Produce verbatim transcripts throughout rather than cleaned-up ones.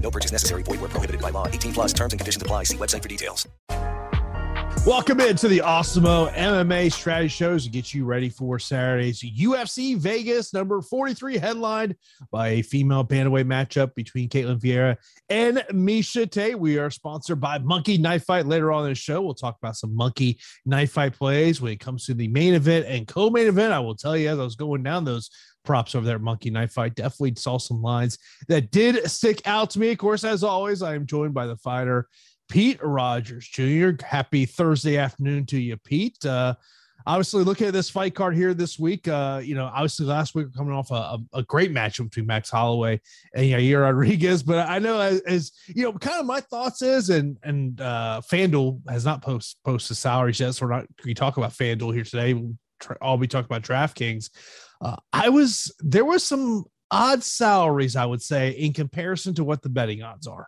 No purchase necessary. Void where prohibited by law. eighteen plus terms and conditions apply. See website for details. Welcome into the Awesemo M M A strategy shows to get you ready for Saturday's U F C Vegas number forty-three, headlined by a female bantamweight matchup between Ketlen Vieira and Miesha Tate. We are sponsored by Monkey Knife Fight. Later on in the show, we'll talk about some Monkey Knife Fight plays. When it comes to the main event and co-main event, I will tell you, as I was going down those props over there at Monkey Knife Fight, definitely saw some lines that did stick out to me. Of course, as always, I am joined by the fighter Pete Rogers Junior Happy Thursday afternoon to you, Pete. Uh, obviously, looking at this fight card here this week, uh, you know, obviously last week we're coming off a, a great matchup between Max Holloway and Yair Rodriguez. But I know as, as you know, kind of my thoughts is, and and uh, FanDuel has not post posted salaries yet, so we're not we talk about FanDuel here today. We'll try, I'll be talking about DraftKings. Uh, I was there was some odd salaries, I would say, in comparison to what the betting odds are.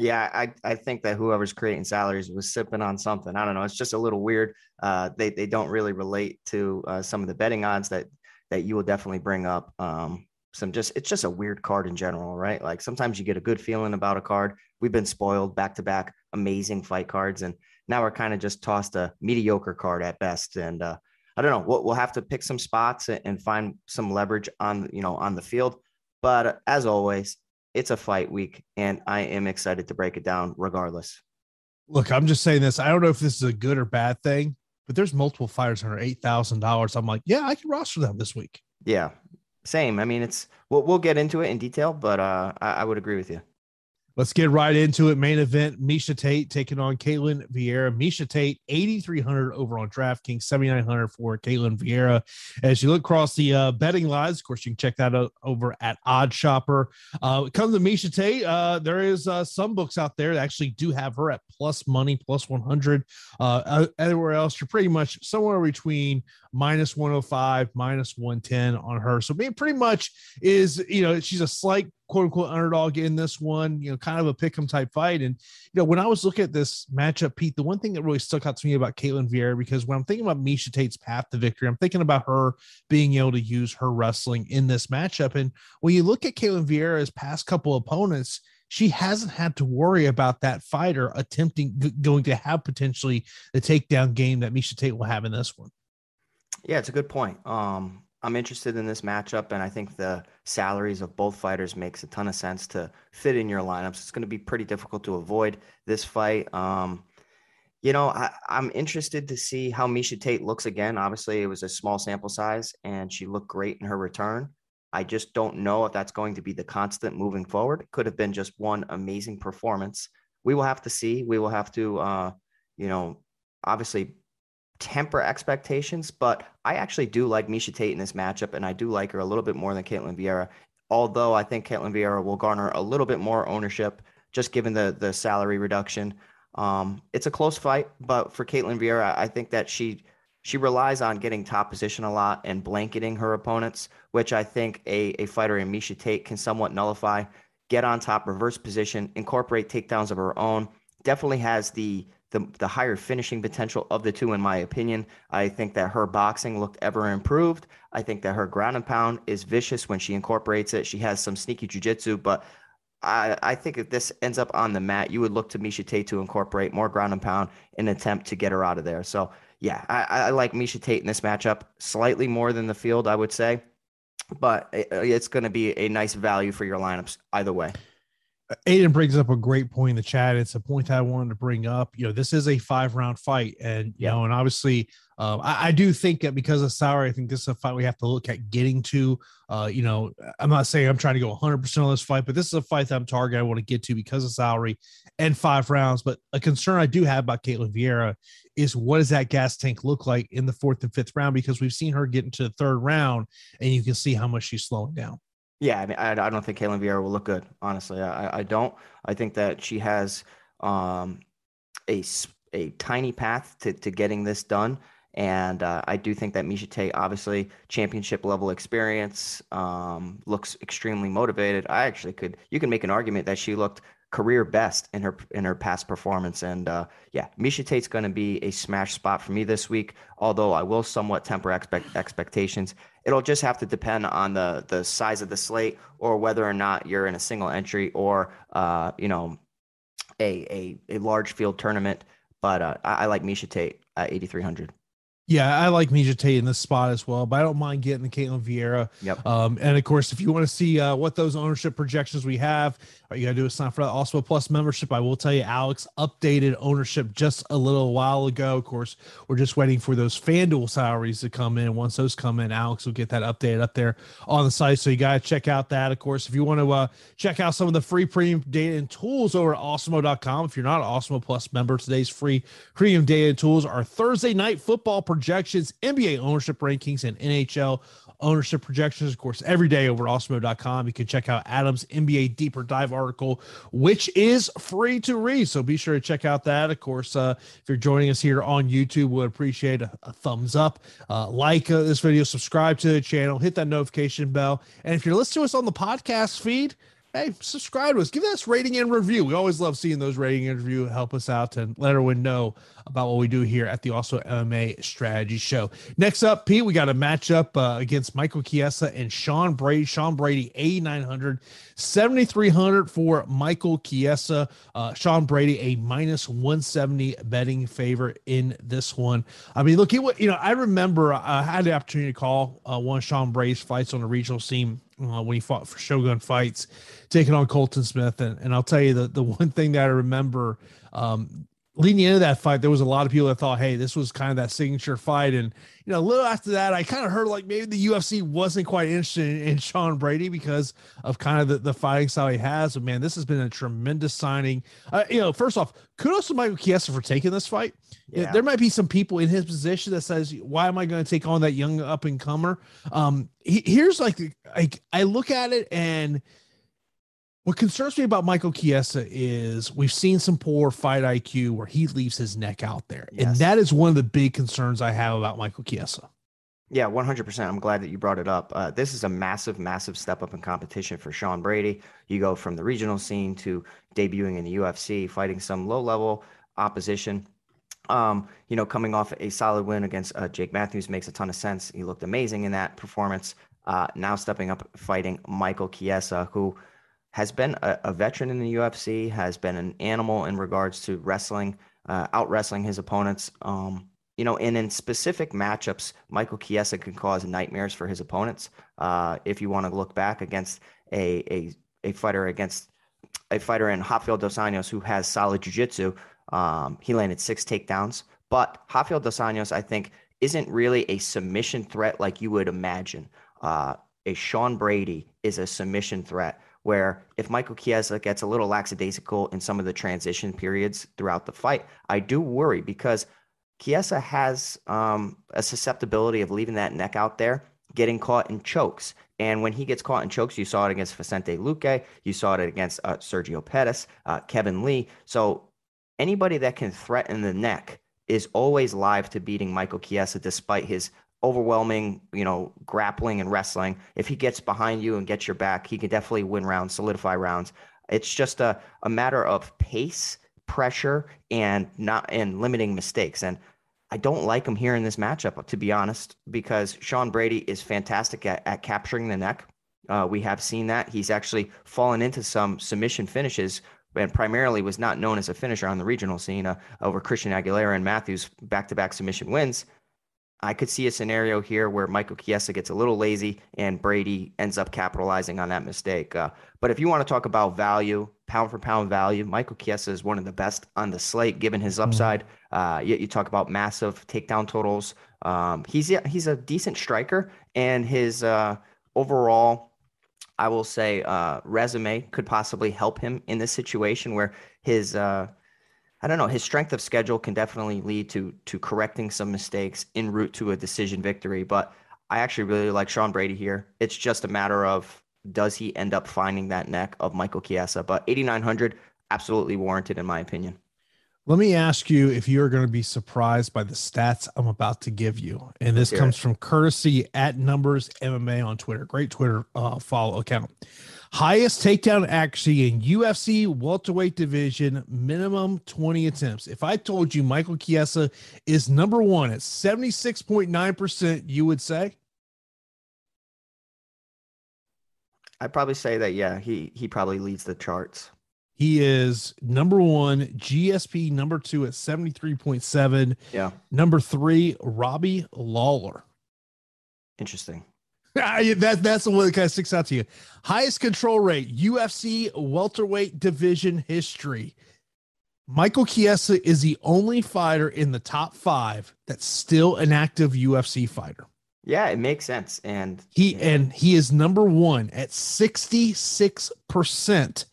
Yeah, I, I think that whoever's creating salaries was sipping on something. I don't know. It's just a little weird. Uh, they, they don't really relate to uh, some of the betting odds that that you will definitely bring up. Um, some just it's just a weird card in general, right? Like sometimes you get a good feeling about a card. We've been spoiled back to back amazing fight cards, and now we're kind of just tossed a mediocre card at best. And uh, I don't know. We'll, we'll have to pick some spots and find some leverage on you know on the field. But uh, as always, it's a fight week, and I am excited to break it down regardless. Look, I'm just saying this. I don't know if this is a good or bad thing, but there's multiple fighters under eight thousand dollars. I'm like, yeah, I can roster them this week. Yeah, same. I mean, it's we'll, we'll get into it in detail, but uh, I, I would agree with you. Let's get right into it. Main event, Miesha Tate taking on Ketlen Vieira. Miesha Tate, eighty-three hundred over on DraftKings, seventy-nine hundred for Ketlen Vieira. As you look across the uh, betting lines, of course, you can check that out over at Odd Shopper. Uh, when it comes to Miesha Tate, uh, there is uh, some books out there that actually do have her at plus money, plus one hundred. Uh, everywhere else, you're pretty much somewhere between minus one oh five, minus one ten on her. So being pretty much is, you know, she's a slight quote unquote underdog in this one, you know, kind of a pick 'em type fight. And, you know, when I was looking at this matchup, Pete, the one thing that really stuck out to me about Ketlen Vieira, because when I'm thinking about Miesha Tate's path to victory, I'm thinking about her being able to use her wrestling in this matchup. And when you look at Ketlen Vieira's past couple opponents, she hasn't had to worry about that fighter attempting g- going to have potentially the takedown game that Miesha Tate will have in this one. Yeah, it's a good point. Um, I'm interested in this matchup, and I think the salaries of both fighters makes a ton of sense to fit in your lineups. It's going to be pretty difficult to avoid this fight. Um, you know, I, I'm interested to see how Miesha Tate looks again. Obviously, it was a small sample size, and she looked great in her return. I just don't know if that's going to be the constant moving forward. It could have been just one amazing performance. We will have to see. We will have to, uh, you know, obviously temper expectations, but I actually do like Miesha Tate in this matchup, and I do like her a little bit more than Ketlen Vieira, although I think Ketlen Vieira will garner a little bit more ownership just given the the salary reduction. Um, it's a close fight, but for Ketlen Vieira, I think that she she relies on getting top position a lot and blanketing her opponents, which I think a, a fighter in Miesha Tate can somewhat nullify. Get on top, reverse position, incorporate takedowns of her own. Definitely has the The, the higher finishing potential of the two, in my opinion. I think that her boxing looked ever improved. I think that her ground and pound is vicious when she incorporates it. She has some sneaky jiu-jitsu, but I, I think if this ends up on the mat, you would look to Miesha Tate to incorporate more ground and pound in an attempt to get her out of there. So, yeah, I, I like Miesha Tate in this matchup slightly more than the field, I would say, but it, it's going to be a nice value for your lineups either way. Aiden brings up a great point in the chat. It's a point that I wanted to bring up. You know, this is a five round fight, and, you know, and obviously Um, I, I do think that because of salary, I think this is a fight we have to look at getting to. Uh, you know, I'm not saying I'm trying to go one hundred percent on this fight, but this is a fight that I'm targeting. I want to get to because of salary and five rounds. But a concern I do have about Ketlen Vieira is what does that gas tank look like in the fourth and fifth round? Because we've seen her get into the third round, and you can see how much she's slowing down. Yeah, I mean, I, I don't think Ketlen Vieira will look good, honestly. I, I don't. I think that she has um, a a tiny path to, to getting this done. And uh, I do think that Miesha Tate, obviously, championship level experience, um, looks extremely motivated. I actually could, you can make an argument that she looked career best in her in her past performance. And uh, yeah, Miesha Tate's going to be a smash spot for me this week, although I will somewhat temper expect, expectations. It'll just have to depend on the the size of the slate or whether or not you're in a single entry or, uh, you know, a, a, a large field tournament. But uh, I, I like Miesha Tate at eighty-three hundred. Yeah, I like Miesha Tate in this spot as well, but I don't mind getting the Ketlen Vieira. Yep. Um, and, of course, if you want to see uh, what those ownership projections we have, all you got to do is sign up for that Awesemo Plus membership. I will tell you, Alex updated ownership just a little while ago. Of course, we're just waiting for those FanDuel salaries to come in. Once those come in, Alex will get that updated up there on the site, so you got to check out that. Of course, if you want to uh, check out some of the free premium data and tools over at Awesemo dot com, if you're not an Awesemo Plus member, today's free premium data and tools are Thursday night football projections. projections, N B A ownership rankings, and N H L ownership projections. Of course, every day over at Awesemo dot com, you can check out Adam's N B A Deeper Dive article, which is free to read. So be sure to check out that. Of course, uh, if you're joining us here on YouTube, we'll appreciate a, a thumbs up, uh, like uh, this video, subscribe to the channel, hit that notification bell. And if you're listening to us on the podcast feed, hey, subscribe to us. Give us rating and review. We always love seeing those rating and review. Help us out and let everyone know about what we do here at the Also M M A Strategy Show. Next up, Pete, we got a matchup uh, against Michael Chiesa and Sean Brady. Sean Brady, eighty-nine hundred, seventy-three hundred for Michael Chiesa. Uh, Sean Brady, a minus one seventy betting favorite in this one. I mean, look, it, you know, I remember I had the opportunity to call uh, one of Sean Brady's fights on the regional scene. Uh, when he fought for Shogun Fights, taking on Colton Smith. And, and I'll tell you the, the one thing that I remember um, leading into that fight, there was a lot of people that thought, hey, this was kind of that signature fight. And, you know, a little after that, I kind of heard like maybe the U F C wasn't quite interested in, in Sean Brady because of kind of the, the fighting style he has. But man, this has been a tremendous signing. Uh, you know, first off, kudos to Michael Chiesa for taking this fight. Yeah. There might be some people in his position that says, why am I going to take on that young up and comer? Um, he, here's like, like I look at it, and what concerns me about Michael Chiesa is we've seen some poor fight I Q where he leaves his neck out there. Yes. And that is one of the big concerns I have about Michael Chiesa. Yeah, one hundred percent. I'm glad that you brought it up. Uh, this is a massive, massive step up in competition for Sean Brady. You go from the regional scene to debuting in the U F C, fighting some low-level opposition. Um, you know, coming off a solid win against uh, Jake Matthews makes a ton of sense. He looked amazing in that performance. Uh, now stepping up, fighting Michael Chiesa, who has been a, a veteran in the U F C, has been an animal in regards to wrestling, uh, out-wrestling his opponents. Um, you know, and in specific matchups, Michael Chiesa can cause nightmares for his opponents. Uh, if you want to look back against a, a a fighter against a fighter in Rafael Dos Anjos who has solid jiu-jitsu, um, he landed six takedowns. But Rafael Dos Anjos, I think, isn't really a submission threat like you would imagine. Uh, a Sean Brady is a submission threat, where if Michael Chiesa gets a little lackadaisical in some of the transition periods throughout the fight, I do worry because Chiesa has um, a susceptibility of leaving that neck out there, getting caught in chokes. And when he gets caught in chokes, you saw it against Vicente Luque, you saw it against uh, Sergio Pettis, uh, Kevin Lee. So anybody that can threaten the neck is always live to beating Michael Chiesa despite his overwhelming, you know, grappling and wrestling. If he gets behind you and gets your back, he can definitely win rounds, solidify rounds. It's just a, a matter of pace, pressure, and not and limiting mistakes. And I don't like him here in this matchup, to be honest, because Sean Brady is fantastic at, at capturing the neck. Uh, we have seen that. He's actually fallen into some submission finishes and primarily was not known as a finisher on the regional scene uh, over Christian Aguilera and Matthews back-to-back submission wins. I could see a scenario here where Michael Chiesa gets a little lazy and Brady ends up capitalizing on that mistake. Uh, but if you want to talk about value, pound for pound value, Michael Chiesa is one of the best on the slate, given his upside. Uh, you, you talk about massive takedown totals. Um, he's, he's a decent striker, and his uh, overall, I will say, uh, resume could possibly help him in this situation where his uh, I don't know. His strength of schedule can definitely lead to to correcting some mistakes en route to a decision victory. But I actually really like Sean Brady here. It's just a matter of, does he end up finding that neck of Michael Chiesa? But eighty-nine hundred, absolutely warranted in my opinion. Let me ask you if you're going to be surprised by the stats I'm about to give you. And this comes from courtesy at Numbers M M A on Twitter. Great Twitter uh, follow account. Highest takedown action in U F C welterweight division, minimum twenty attempts. If I told you Michael Chiesa is number one at seventy-six point nine percent, you would say? I'd probably say that, yeah, he, he probably leads the charts. He is number one, G S P number two at seventy-three point seven. Yeah. Number three, Robbie Lawler. Interesting. that, that's the one that kind of sticks out to you. Highest control rate, U F C welterweight division history. Michael Chiesa is the only fighter in the top five that's still an active U F C fighter. Yeah, it makes sense. And he, yeah. and he is number one at sixty-six percent.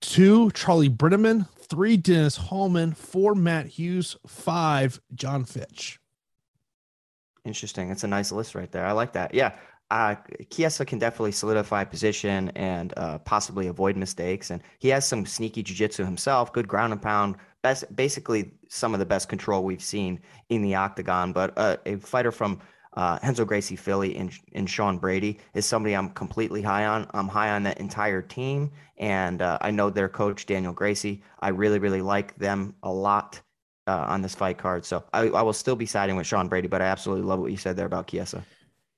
Two, Charlie Brenneman. Three, Dennis Hallman. Four, Matt Hughes. Five, John Fitch. Interesting. That's a nice list right there. I like that. Yeah. Uh, Chiesa can definitely solidify position and uh, possibly avoid mistakes. And he has some sneaky jiu-jitsu himself, good ground and pound, best, basically some of the best control we've seen in the octagon. But uh, a fighter from uh, Renzo Gracie, Philly, and, and Sean Brady is somebody I'm completely high on. I'm high on that entire team. And uh, I know their coach, Daniel Gracie. I really, really like them a lot. Uh, on this fight card. So I, I will still be siding with Sean Brady, but I absolutely love what you said there about Chiesa.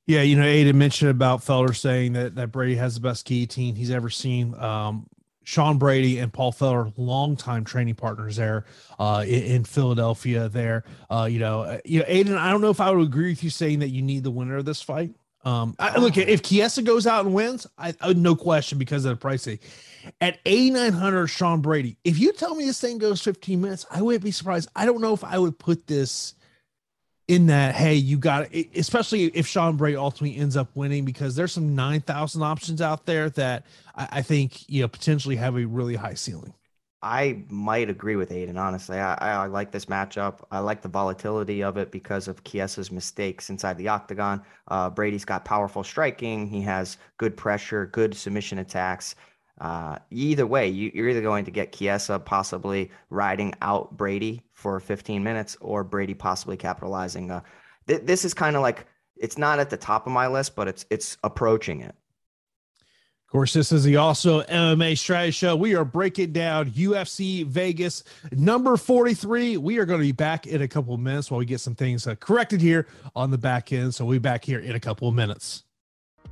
Yeah. You know, Aiden mentioned about Felder saying that, that Brady has the best guillotine he's ever seen. Um, Sean Brady and Paul Felder, longtime training partners there uh, in, in Philadelphia there. Uh, you know, uh, you know, Aiden, I don't know if I would agree with you saying that you need the winner of this fight. Um, I, look, if Chiesa goes out and wins, I, I no question because of the pricing. At eighty-nine hundred, Sean Brady. If you tell me this thing goes fifteen minutes, I wouldn't be surprised. I don't know if I would put this in that, hey, you got it, especially if Sean Brady ultimately ends up winning, because there's some nine thousand options out there that I, I think, you know, potentially have a really high ceiling. I might agree with Aiden, honestly. I, I, I like this matchup. I like the volatility of it because of Chiesa's mistakes inside the octagon. Uh, Brady's got powerful striking. He has good pressure, good submission attacks. Uh, either way, you, you're either going to get Chiesa possibly riding out Brady for fifteen minutes or Brady possibly capitalizing. Uh, th- this is kind of like, it's not at the top of my list, but it's it's approaching it. Of course, this is the Awesemo M M A Strategy Show. We are breaking down U F C Vegas number forty-three. We are going to be back in a couple of minutes while we get some things uh, corrected here on the back end. So we'll be back here in a couple of minutes.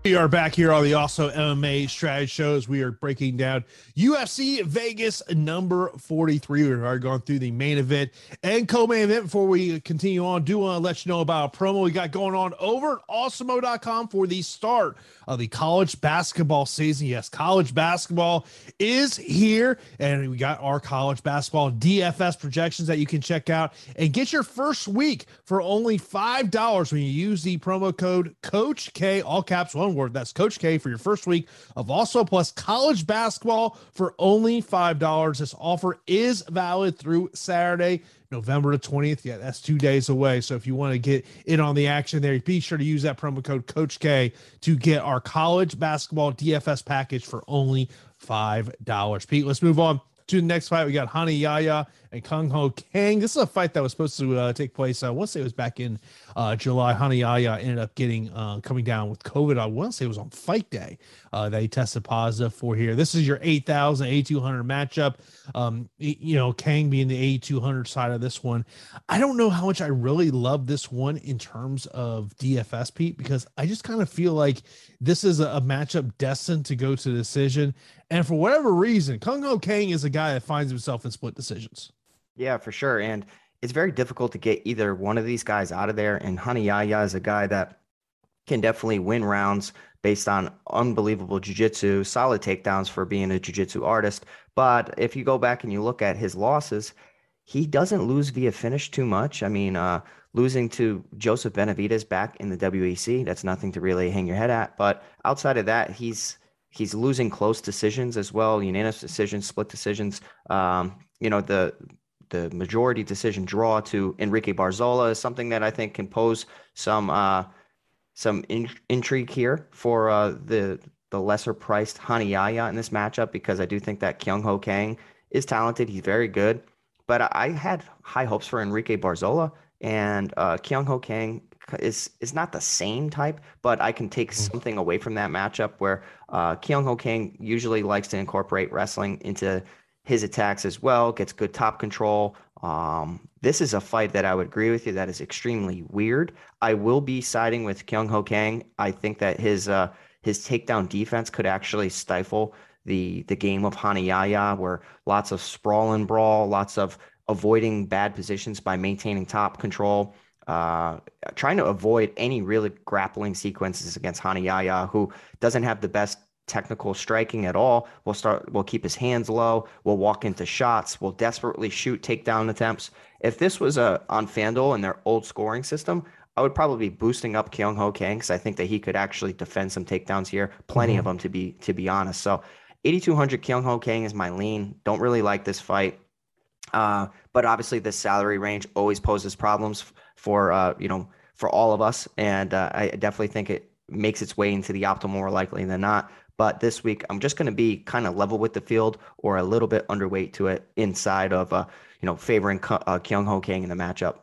We are back here on the Awesemo M M A Strategy Shows. We are breaking down U F C Vegas number forty-three. We've already gone through the main event and co-main event. Before we continue on, do want to let you know about a promo we got going on over at awesemo dot com for the start of the college basketball season. Yes, college basketball is here, and we got our college basketball D F S projections that you can check out and get your first week for only five dollars when you use the promo code Coach K, all caps, one word. That's Coach K for your first week of Awesemo Plus college basketball for only five dollars. This offer is valid through Saturday, November the twentieth. Yeah, that's two days away. So if you want to get in on the action there, be sure to use that promo code Coach K to get our college basketball D F S package for only five dollars. Pete, let's move on to the next fight. We got Honey Yaya and Kung Ho Kang. This is a fight that was supposed to uh, take place. I want to say it was back in uh, July. Honey Yaya ended up getting uh, coming down with COVID. I want to say it was on fight day. Uh, they tested positive for here. This is your eight thousand, eighty-two hundred matchup. Um, you know, Kang being the eighty-two hundred side of this one. I don't know how much I really love this one in terms of D F S, Pete, because I just kind of feel like this is a, a matchup destined to go to decision. And for whatever reason, Kung Ho Kang is a guy that finds himself in split decisions. Yeah, for sure. And it's very difficult to get either one of these guys out of there. And Honey Yaya is a guy that can definitely win rounds based on unbelievable jiu-jitsu, solid takedowns for being a jiu-jitsu artist. But if you go back and you look at his losses, he doesn't lose via finish too much. I mean, uh, losing to Joseph Benavidez back in the W E C, that's nothing to really hang your head at. But outside of that, he's he's losing close decisions as well, unanimous decisions, split decisions. Um, you know, the the majority decision draw to Enrique Barzola is something that I think can pose some uh, some in- intrigue here for uh, the the lesser priced Honey Yaya in this matchup, because I do think that Kung Ho Kang is talented. He's very good, but I, I had high hopes for Enrique Barzola, and uh, Kung Ho Kang is is not the same type, but I can take something away from that matchup where uh, Kung Ho Kang usually likes to incorporate wrestling into his attacks as well, gets good top control. Um, this is a fight that I would agree with you that is extremely weird. I will be siding with Kung Ho Kang. I think that his uh, his takedown defense could actually stifle the the game of Honey Yaya, where lots of sprawl and brawl, lots of avoiding bad positions by maintaining top control, uh, trying to avoid any really grappling sequences against Honey Yaya, who doesn't have the best technical striking at all. We'll start, we'll keep his hands low. We'll walk into shots. We'll desperately shoot takedown attempts. If this was a, on FanDuel and their old scoring system, I would probably be boosting up Kung Ho Kang, because I think that he could actually defend some takedowns here. Plenty mm-hmm. of them, to be, to be honest. So eighty-two hundred Kung Ho Kang is my lean. Don't really like this fight. Uh, but obviously the salary range always poses problems for, uh, you know, for all of us. And uh, I definitely think it makes its way into the optimal more likely than not. But this week, I'm just going to be kind of level with the field or a little bit underweight to it inside of, uh, you know, favoring uh, Kyung Ho Kang in the matchup.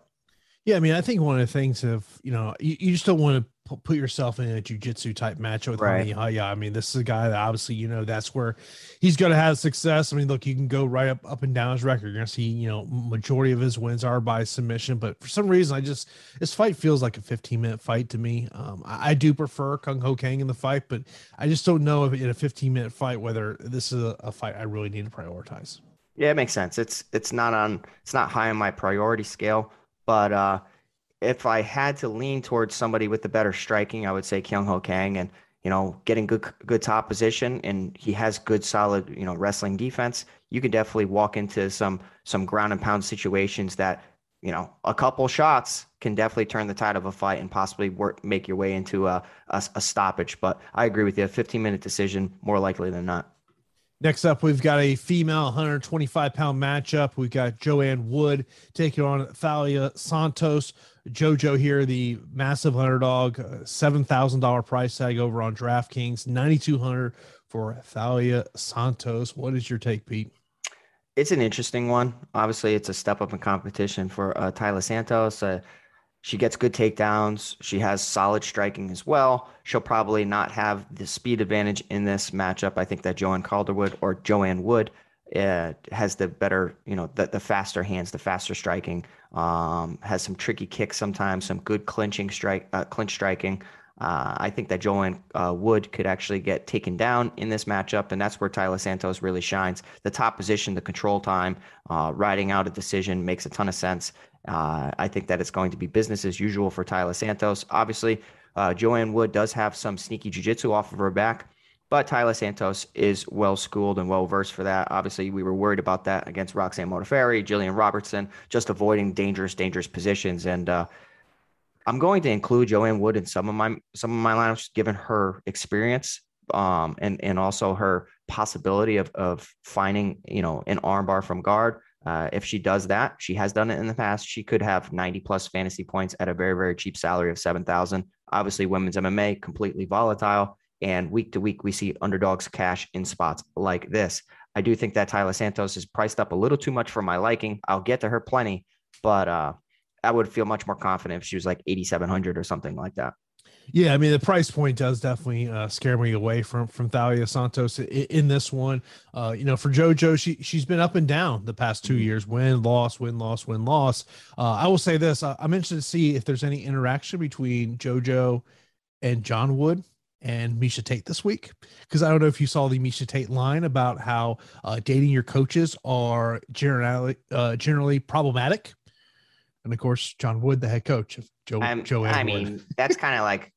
Yeah, I mean, I think one of the things of, you know, you, you just don't want to put yourself in a jiu-jitsu type matchup with right. Honey Yaya. I mean, this is a guy that obviously, you know, that's where he's going to have success. I mean, look, you can go right up, up and down his record. You're going to see, you know, majority of his wins are by submission. But for some reason, I just, this fight feels like a fifteen-minute fight to me. Um, I, I do prefer Kung Ho Kang in the fight, but I just don't know if in a fifteen-minute fight whether this is a, a fight I really need to prioritize. Yeah, it makes sense. It's it's not on, it's not high on my priority scale. But uh, if I had to lean towards somebody with the better striking, I would say Kung Ho Kang, and, you know, getting good good top position, and he has good solid, you know, wrestling defense. You can definitely walk into some some ground and pound situations that, you know, a couple shots can definitely turn the tide of a fight and possibly work, make your way into a, a, a stoppage. But I agree with you, a fifteen-minute decision, more likely than not. Next up, we've got a female one twenty-five pound matchup. We've got Joanne Wood taking on Thalia Santos. JoJo here, the massive underdog, seven thousand dollars price tag over on DraftKings, ninety-two hundred dollars for Thalia Santos. What is your take, Pete? It's an interesting one. Obviously, it's a step up in competition for uh, Thalia Santos. Uh, she gets good takedowns. She has solid striking as well. She'll probably not have the speed advantage in this matchup. I think that Joanne Calderwood or Joanne Wood uh, has the better, you know, the, the faster hands, the faster striking, um, has some tricky kicks sometimes, some good clinching strike, uh, clinch striking. Uh, I think that Joanne uh, Wood could actually get taken down in this matchup, and that's where Thalia Santos really shines. The top position, the control time, uh, riding out a decision makes a ton of sense. Uh, I think that it's going to be business as usual for Thalia Santos. Obviously, uh, Joanne Wood does have some sneaky jiu-jitsu off of her back, but Thalia Santos is well-schooled and well-versed for that. Obviously, we were worried about that against Roxanne Modafferi, Jillian Robertson, just avoiding dangerous, dangerous positions. And uh, I'm going to include Joanne Wood in some of my some of my lineups, given her experience um, and and also her possibility of of finding, you know, an armbar from guard. Uh, if she does that, she has done it in the past. She could have ninety plus fantasy points at a very, very cheap salary of seven thousand. Obviously, women's M M A, completely volatile. And week to week, we see underdogs cash in spots like this. I do think that Thalia Santos is priced up a little too much for my liking. I'll get to her plenty, but uh, I would feel much more confident if she was like eighty-seven hundred or something like that. Yeah, I mean, the price point does definitely uh, scare me away from from Thalia Santos in, in this one. Uh, you know, for JoJo, she, she's been up and down the past two years, win, loss, win, loss, win, loss. Uh, I will say this. I, I'm interested to see if there's any interaction between JoJo and John Wood and Miesha Tate this week, because I don't know if you saw the Miesha Tate line about how uh, dating your coaches are generally, uh, generally problematic. and of course John Wood, the head coach of Joe. I'm, Joanne I mean, Wood. That's kind of like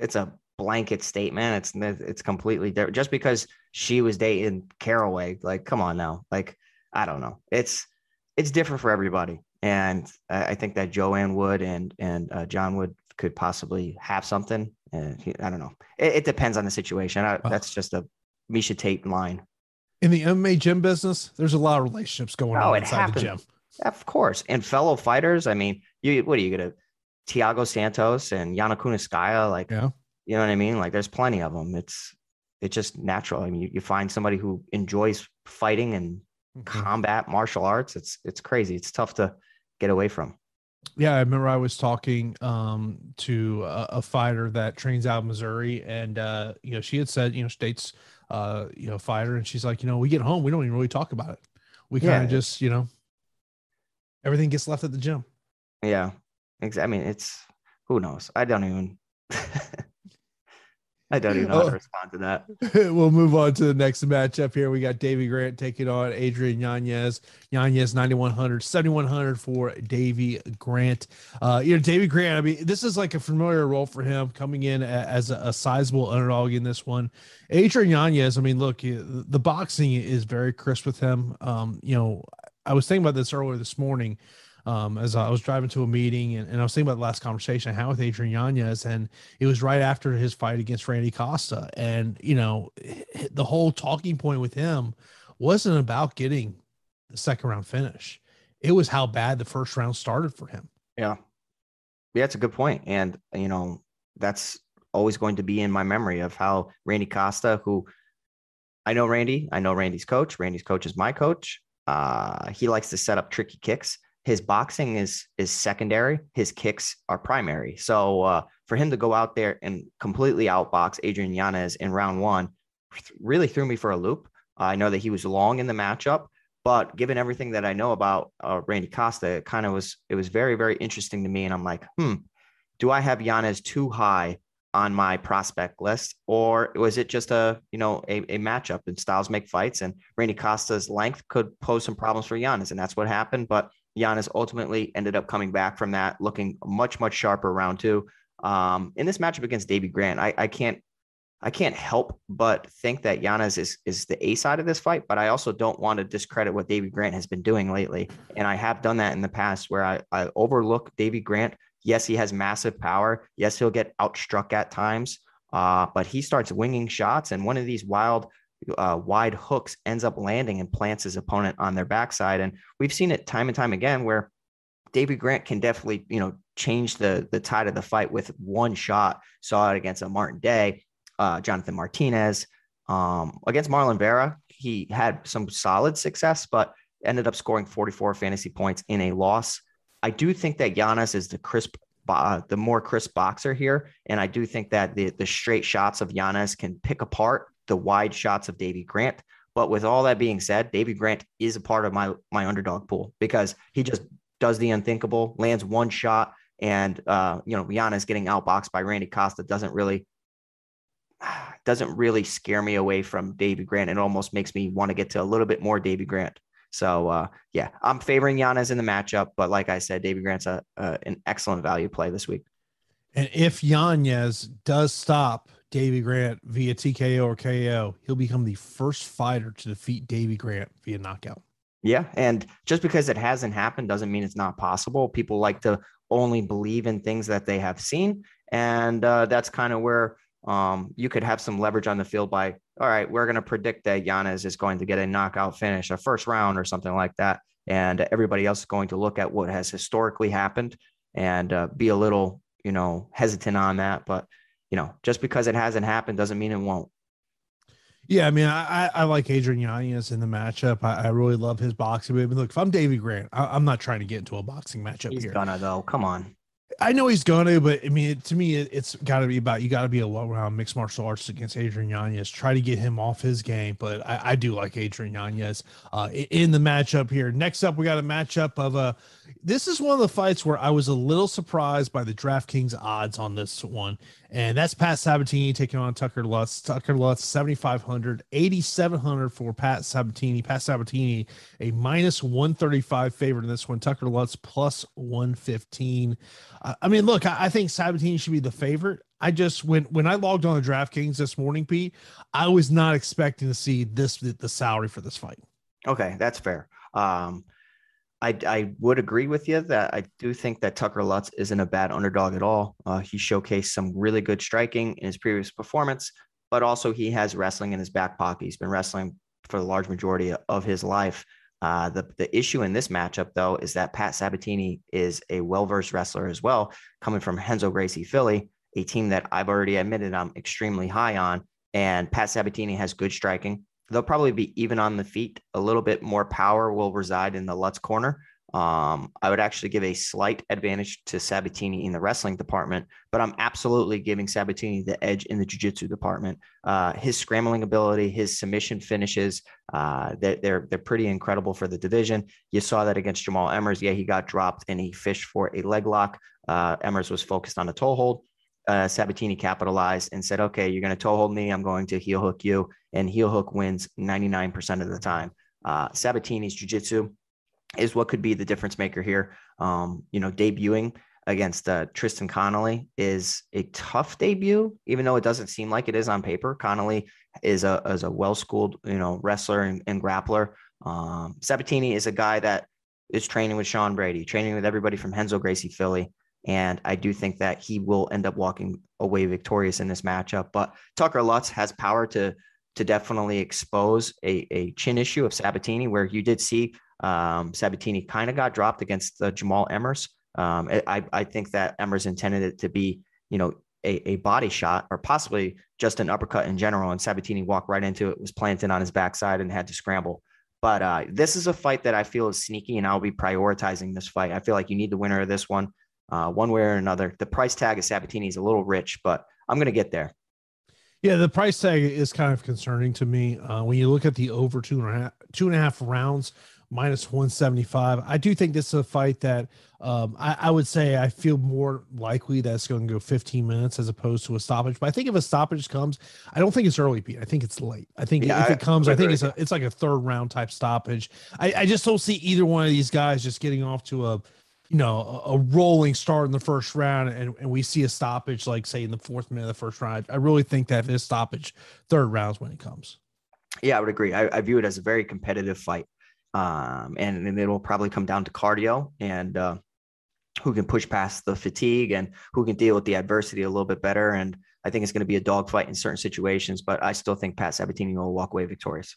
it's a blanket statement. It's it's completely different. Just because she was dating Caraway, like, come on now. Like, I don't know. It's it's different for everybody, and I, I think that Joanne Wood and and uh, John Wood could possibly have something. And he, I don't know. It, it depends on the situation. I, wow. That's just a Miesha Tate line. In the M M A gym business, there's a lot of relationships going oh, on inside happens. the gym. Of course. And fellow fighters, I mean, you what are you going to – Thiago Santos and Yana Kuniskaya, like, yeah. you know what I mean? Like, there's plenty of them. It's it's just natural. I mean, you, you find somebody who enjoys fighting and mm-hmm. combat martial arts. It's it's crazy. It's tough to get away from. Yeah, I remember I was talking um, to a, a fighter that trains out of Missouri, and, uh, you know, she had said, you know, states – uh you know fighter, and she's like, you know, we get home, we don't even really talk about it. We kind of yeah. just, you know, everything gets left at the gym. Yeah, exactly. I mean, it's who knows. I don't even I don't even know oh. how to respond to that. We'll move on to the next matchup here. We got Davey Grant taking on Adrian Yanez. Yanez ninety-one hundred, seventy-one hundred for Davey Grant. Uh, you know, Davey Grant, I mean, this is like a familiar role for him, coming in as a, a sizable underdog in this one. Adrian Yanez, I mean, look, the boxing is very crisp with him. Um, you know, I was thinking about this earlier this morning. Um, as I was driving to a meeting, and, and I was thinking about the last conversation I had with Adrian Yanez, and it was right after his fight against Randy Costa. And, you know, the whole talking point with him wasn't about getting the second round finish. It was how bad the first round started for him. Yeah. Yeah, that's a good point. And, you know, that's always going to be in my memory of how Randy Costa, who I know Randy, I know Randy's coach, Randy's coach is my coach. Uh, he likes to set up tricky kicks. His boxing is is secondary. His kicks are primary. So uh, for him to go out there and completely outbox Adrian Yanez in round one th- really threw me for a loop. Uh, I know that he was long in the matchup, but given everything that I know about uh, Randy Costa, it kind of was it was very, very interesting to me. And I'm like, hmm, do I have Yanez too high on my prospect list, or was it just a you know a, a matchup and styles make fights, and Randy Costa's length could pose some problems for Yanez, and that's what happened, but Giannis ultimately ended up coming back from that looking much, much sharper round two. Um, in this matchup against Davey Grant, I, I can't I can't help but think that Giannis is is the A side of this fight, but I also don't want to discredit what Davey Grant has been doing lately. And I have done that in the past where I, I overlook Davey Grant. Yes, he has massive power. Yes, he'll get outstruck at times, uh, but he starts winging shots, and one of these wild Uh, wide hooks ends up landing and plants his opponent on their backside. And we've seen it time and time again where Davey Grant can definitely, you know, change the the tide of the fight with one shot. Saw it against a Martin Day, uh, Jonathan Martinez, um, against Marlon Vera. He had some solid success, but ended up scoring forty-four fantasy points in a loss. I do think that Giannis is the crisp Uh, the more crisp boxer here. And I do think that the, the straight shots of Yanez can pick apart the wide shots of Davey Grant. But with all that being said, Davey Grant is a part of my, my underdog pool because he just does the unthinkable, lands one shot. And, uh, you know, Yanez getting outboxed by Randy Costa doesn't really, doesn't really scare me away from Davey Grant. It almost makes me want to get to a little bit more Davey Grant. So, uh, yeah, I'm favoring Yanez in the matchup. But like I said, Davey Grant's a, uh, an excellent value play this week. And if Yanez does stop Davey Grant via T K O or K O, he'll become the first fighter to defeat Davey Grant via knockout. Yeah, and just because it hasn't happened doesn't mean it's not possible. People like to only believe in things that they have seen. And uh, that's kind of where um, you could have some leverage on the field by, all right, we're going to predict that Yanez is going to get a knockout finish, a first round or something like that. And everybody else is going to look at what has historically happened and uh, be a little, you know, hesitant on that. But, you know, just because it hasn't happened doesn't mean it won't. Yeah, I mean, I, I like Adrian Yanez in the matchup. I, I really love his boxing. But look, if I'm Davey Grant, I, I'm not trying to get into a boxing matchup. He's here. He's gonna, though. Come on. I know he's going to, but I mean, it, to me, it, it's got to be about, you got to be a low round mixed martial arts against Adrian Yanez, try to get him off his game. But I, I do like Adrian Yanez uh, in the matchup here. Next up, we got a matchup of a, uh, this is one of the fights where I was a little surprised by the DraftKings odds on this one. And that's Pat Sabatini taking on Tucker Lutz. Tucker Lutz, seventy-five hundred, eighty-seven hundred for Pat Sabatini. Pat Sabatini, a minus one thirty-five favorite in this one. Tucker Lutz, plus one fifteen. Uh, I mean, look, I, I think Sabatini should be the favorite. I just, when when I logged on to DraftKings this morning, Pete, I was not expecting to see this the, the salary for this fight. Okay, that's fair. Um, I, I would agree with you that I do think that Tucker Lutz isn't a bad underdog at all. Uh, he showcased some really good striking in his previous performance, but also he has wrestling in his back pocket. He's been wrestling for the large majority of his life. Uh, the, the issue in this matchup, though, is that Pat Sabatini is a well-versed wrestler as well, coming from Renzo Gracie, Philly, a team that I've already admitted I'm extremely high on. And Pat Sabatini has good striking. They'll probably be even on the feet. A little bit more power will reside in the Lutz corner. Um, I would actually give a slight advantage to Sabatini in the wrestling department, but I'm absolutely giving Sabatini the edge in the jiu-jitsu department. Uh, his scrambling ability, his submission finishes, uh, they're, they're, they're pretty incredible for the division. You saw that against Jamal Emmers. Yeah, he got dropped and he fished for a leg lock. Uh, Emmers was focused on a toe hold. Uh, Sabatini capitalized and said, okay, you're going to toe hold me. I'm going to heel hook you. And heel hook wins ninety-nine percent of the time. Uh, Sabatini's jiu-jitsu is what could be the difference maker here. Um, you know, debuting against uh, Tristan Connolly is a tough debut, even though it doesn't seem like it is on paper. Connolly is a, is a well-schooled, you know, wrestler and, and grappler. Um, Sabatini is a guy that is training with Sean Brady, training with everybody from Renzo Gracie, Philly. And I do think that he will end up walking away victorious in this matchup. But Tucker Lutz has power to to definitely expose a, a chin issue of Sabatini, where you did see um, Sabatini kind of got dropped against uh, Jamal Emmers. Um, I, I think that Emmers intended it to be, you know, a, a body shot or possibly just an uppercut in general. And Sabatini walked right into it, was planted on his backside and had to scramble. But uh, this is a fight that I feel is sneaky, and I'll be prioritizing this fight. I feel like you need the winner of this one. Uh, one way or another. The price tag of Sabatini is a little rich, but I'm going to get there. Yeah, the price tag is kind of concerning to me. Uh, when you look at the over two and a half, two and a half rounds, minus one seventy-five, I do think this is a fight that um, I, I would say I feel more likely that's going to go fifteen minutes as opposed to a stoppage. But I think if a stoppage comes, I don't think it's early, Pete. I think it's late. I think yeah, if I, it comes, I, I think it's a, it's like a third round type stoppage. I, I just don't see either one of these guys just getting off to a, you know, a rolling start in the first round and, and we see a stoppage, like say in the fourth minute of the first round. I really think that if it's stoppage, third round's when it comes. Yeah, I would agree. I, I view it as a very competitive fight. Um, and, and it'll probably come down to cardio and uh, who can push past the fatigue and who can deal with the adversity a little bit better. And I think it's going to be a dogfight in certain situations, but I still think Pat Sabatini will walk away victorious.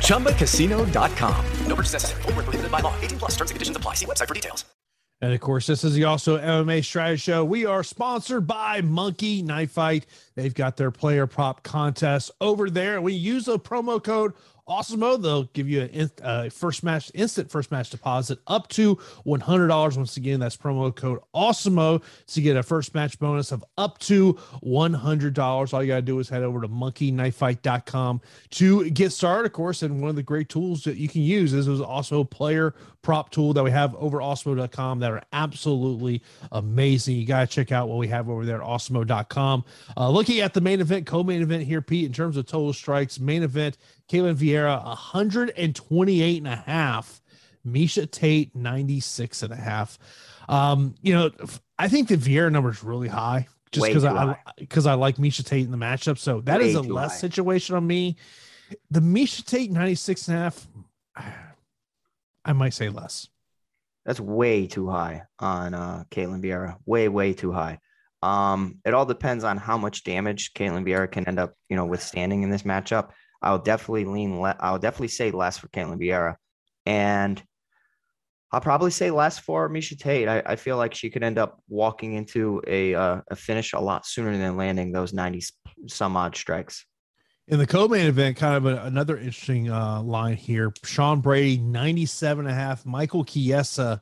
Chumba Casino dot com. No purchase necessary. Void where prohibited by law. eighteen plus terms and conditions apply. See website for details. And of course, this is the Also M M A Strategy Show. We are sponsored by Monkey Knife Fight. They've got their player prop contest over there. We use the promo code Awesemo. They'll give you an uh, first match, instant first match deposit up to one hundred dollars. Once again, that's promo code Awesemo to get a first match bonus of up to one hundred dollars. All you got to do is head over to monkey knife fight dot com to get started, of course. And one of the great tools that you can use is also player prop tool that we have over awesemo dot com that are absolutely amazing. You got to check out what we have over there at awesemo dot com. Uh, looking at the main event, co-main event here, Pete, in terms of total strikes, main event, Ketlen Vieira, one twenty-eight and a half. Miesha Tate, ninety-six and a half. Um, you know, I think the Vieira number is really high just because I because I like Miesha Tate in the matchup. So that Way is a less high. situation on me. The Miesha Tate ninety-six and a half, I might say less. That's way too high on uh, Ketlen Vieira. Way, way too high. Um, it all depends on how much damage Ketlen Vieira can end up, you know, withstanding in this matchup. I'll definitely lean. Le- I'll definitely say less for Ketlen Vieira, and I'll probably say less for Miesha Tate. I, I feel like she could end up walking into a uh, a finish a lot sooner than landing those ninety some odd strikes. In the co-main event, kind of a, another interesting uh, line here. Sean Brady, ninety-seven and a half. Michael Chiesa,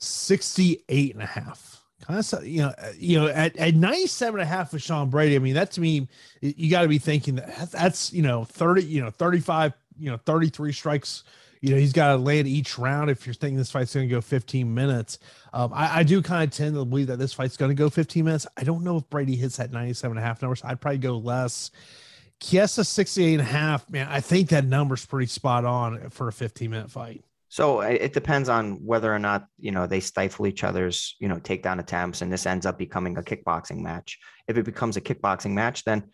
sixty-eight and a half. Kind of, you know, you know, at, at ninety-seven and a half with Sean Brady, I mean, that to me, you got to be thinking that that's, you know, thirty, you know, thirty-five, you know, thirty-three strikes. You know, he's got to land each round if you're thinking this fight's going to go fifteen minutes. Um, I, I do kind of tend to believe that this fight's going to go fifteen minutes. I don't know if Brady hits that ninety-seven and a half numbers. I'd probably go less. Chiesa, sixty-eight and a half. Man, I think that number's pretty spot on for a fifteen minute fight. So it depends on whether or not, you know, they stifle each other's, you know, takedown attempts, and this ends up becoming a kickboxing match. If it becomes a kickboxing match, then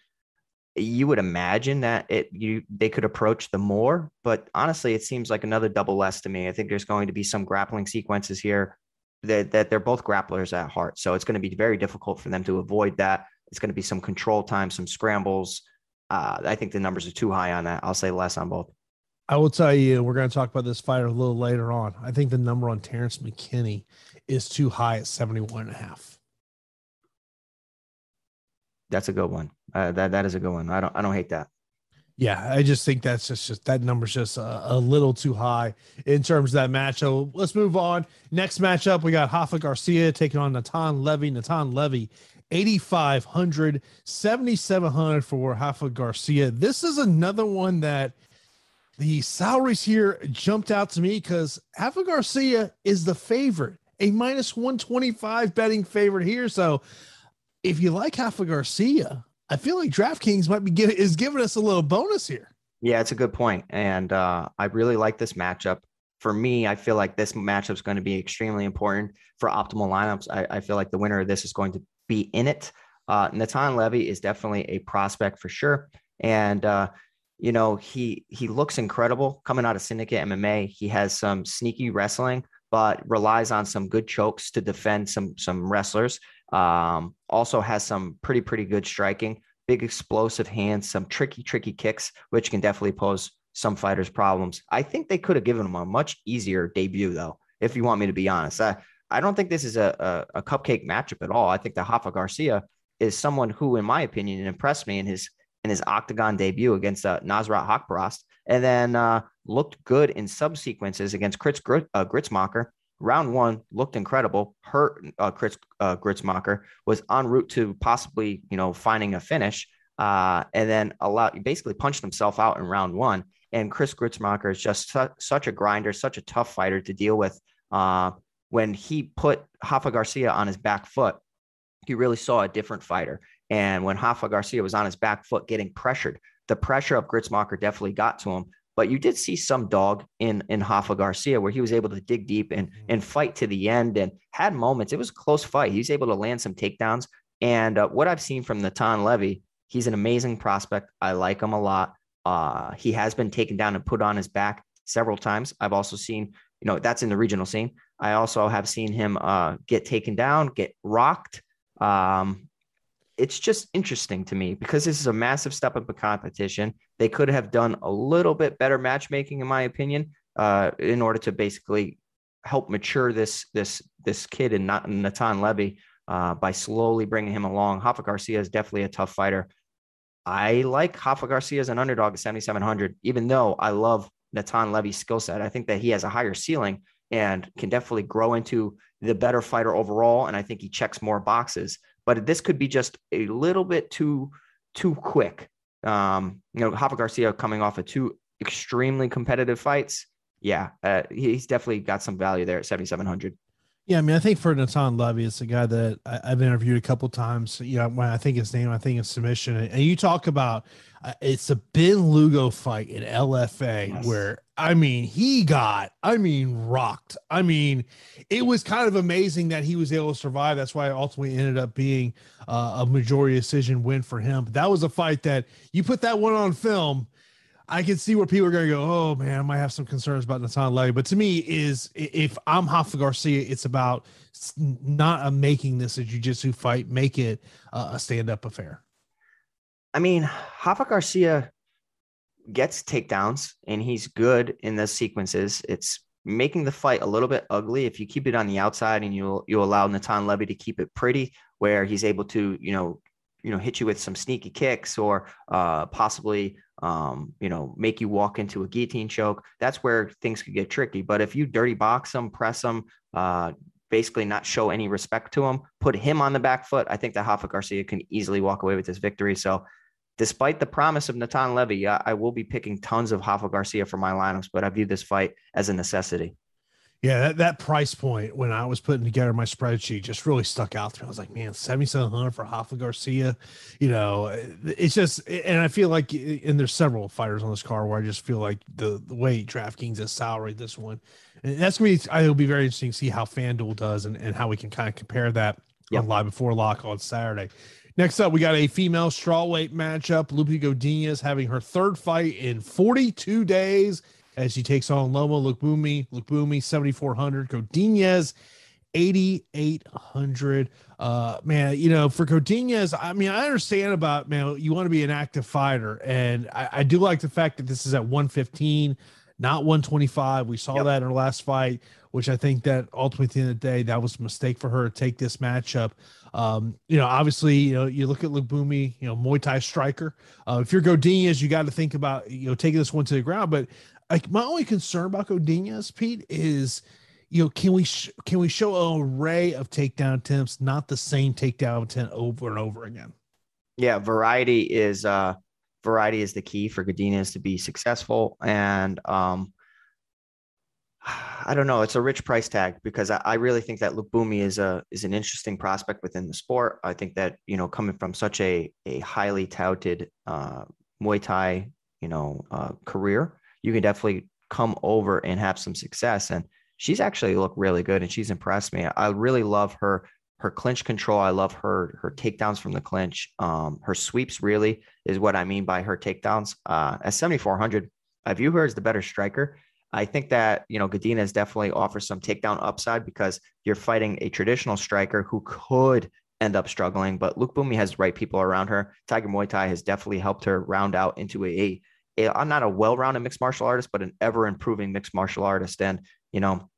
you would imagine that it you they could approach the more. But honestly, it seems like another double less to me. I think there's going to be some grappling sequences here that, that they're both grapplers at heart. So it's going to be very difficult for them to avoid that. It's going to be some control time, some scrambles. Uh, I think the numbers are too high on that. I'll say less on both. I will tell you, we're going to talk about this fighter a little later on. I think the number on Terrence McKinney is too high at seventy-one and a half. That's a good one. Uh, that that is a good one. I don't I don't hate that. Yeah, I just think that's just, just that number's just a, a little too high in terms of that match. So let's move on. Next matchup, we got Hafa Garcia taking on Natan Levy. Natan Levy, eighty-five hundred, seventy-seven hundred for Hafa Garcia. This is another one that the salaries here jumped out to me because Hafa Garcia is the favorite, a minus one twenty-five betting favorite here. So if you like Hafa Garcia, I feel like DraftKings might be giving is giving us a little bonus here. Yeah, it's a good point. And uh, I really like this matchup. For me, I feel like this matchup is going to be extremely important for optimal lineups. I, I feel like the winner of this is going to be in it. Uh, Natan Levy is definitely a prospect for sure. And, uh, You know, he he looks incredible coming out of Syndicate M M A. He has some sneaky wrestling, but relies on some good chokes to defend some some wrestlers. Um, also has some pretty, pretty good striking, big explosive hands, some tricky, tricky kicks, which can definitely pose some fighters problems. I think they could have given him a much easier debut, though, if you want me to be honest. I, I don't think this is a, a, a cupcake matchup at all. I think that Hafa Garcia is someone who, in my opinion, impressed me in his in his octagon debut against uh, Nasrat Hakparast, and then uh, looked good in subsequences against Chris Gr- uh, Gruetzemacher. Round one looked incredible. Hurt uh, Chris uh, Gruetzemacher was en route to possibly, you know, finding a finish, uh, and then allowed, basically punched himself out in round one. And Chris Gruetzemacher is just su- such a grinder, such a tough fighter to deal with. Uh, when he put Hafa Garcia on his back foot, he really saw a different fighter. And when Hafa Garcia was on his back foot getting pressured, the pressure of Gruetzemacher definitely got to him. But you did see some dog in, in Hafa Garcia where he was able to dig deep and, and fight to the end and had moments. It was a close fight. He was able to land some takedowns. And uh, what I've seen from Natan Levy, he's an amazing prospect. I like him a lot. Uh, he has been taken down and put on his back several times. I've also seen, you know, that's in the regional scene. I also have seen him uh, get taken down, get rocked. Um, It's just interesting to me because this is a massive step up in competition. They could have done a little bit better matchmaking, in my opinion, uh, in order to basically help mature this this this kid and not Natan Levy uh, by slowly bringing him along. Hafa Garcia is definitely a tough fighter. I like Hafa Garcia as an underdog at seventy-seven hundred, even though I love Natan Levy's skill set. I think that he has a higher ceiling and can definitely grow into the better fighter overall, and I think he checks more boxes. But this could be just a little bit too, too quick. Um, you know, Hafa Garcia coming off of two extremely competitive fights. yeah, uh, he's definitely got some value there at seventy-seven hundred. Yeah, I mean, I think for Natan Levy, it's a guy that I, I've interviewed a couple times. You know, when I think his name, I think his submission. And you talk about uh, it's the Ben Lugo fight in L F A, yes, where, I mean, he got, I mean, rocked. I mean, it was kind of amazing that he was able to survive. That's why it ultimately ended up being uh, a majority decision win for him. But that was a fight that you put that one on film, I can see where people are going to go, oh, man, I might have some concerns about Natan Levy. But to me, is if I'm Hafa Garcia, it's about not a making this a jiu-jitsu fight, make it uh, a stand-up affair. I mean, Hafa Garcia gets takedowns, and he's good in the sequences. It's making the fight a little bit ugly. If you keep it on the outside and you you allow Natan Levy to keep it pretty, where he's able to, you know, you know, hit you with some sneaky kicks or uh, possibly, um, you know, make you walk into a guillotine choke. That's where things could get tricky. But if you dirty box him, press him, uh, basically not show any respect to him, put him on the back foot, I think that Hafa Garcia can easily walk away with this victory. So despite the promise of Natan Levy, I, I will be picking tons of Hafa Garcia for my lineups, but I view this fight as a necessity. Yeah, that, that price point when I was putting together my spreadsheet just really stuck out to me. I was like, man, seventy-seven hundred for Hafa Garcia. You know, it's just, and I feel like, and there's several fighters on this card where I just feel like the, the way DraftKings has salaried this one. And that's going to be, it'll be very interesting to see how FanDuel does and, and how we can kind of compare that yep. on Live Before Lock on Saturday. Next up, we got a female strawweight matchup. Lupi Godinez having her third fight in forty-two days. As she takes on Loma Lookboonmee, Lookboonmee seventy-four hundred, Godinez eighty-eight hundred. Uh, man, you know, for Godinez, I mean, I understand about, man, you want to be an active fighter. And I, I do like the fact that this is at one fifteen, not one twenty-five. We saw yep. that in her last fight, which I think that ultimately at the end of the day, that was a mistake for her to take this matchup. Um, you know, obviously, you know, you look at Lookboonmee, you know, Muay Thai striker. Uh, if you're Godinez, you got to think about, you know, taking this one to the ground. But like my only concern about Godinez, Pete, is, you know, can we sh- can we show an array of takedown attempts, not the same takedown attempt over and over again? Yeah, variety is uh, variety is the key for Godinez to be successful, and um, I don't know, it's a rich price tag because I, I really think that Lookboonmee is a is an interesting prospect within the sport. I think that, you know, coming from such a a highly touted uh, Muay Thai, you know, uh, career, you can definitely come over and have some success. And she's actually looked really good and she's impressed me. I really love her, her clinch control. I love her, her takedowns from the clinch. Um, her sweeps really is what I mean by her takedowns. Uh, at seventy-four hundred, I view her as the better striker. I think that, you know, Godinez definitely offers some takedown upside because you're fighting a traditional striker who could end up struggling, but Lookboonmee has the right people around her. Tiger Muay Thai has definitely helped her round out into a, I'm not a well-rounded mixed martial artist, but an ever-improving mixed martial artist. And, you know,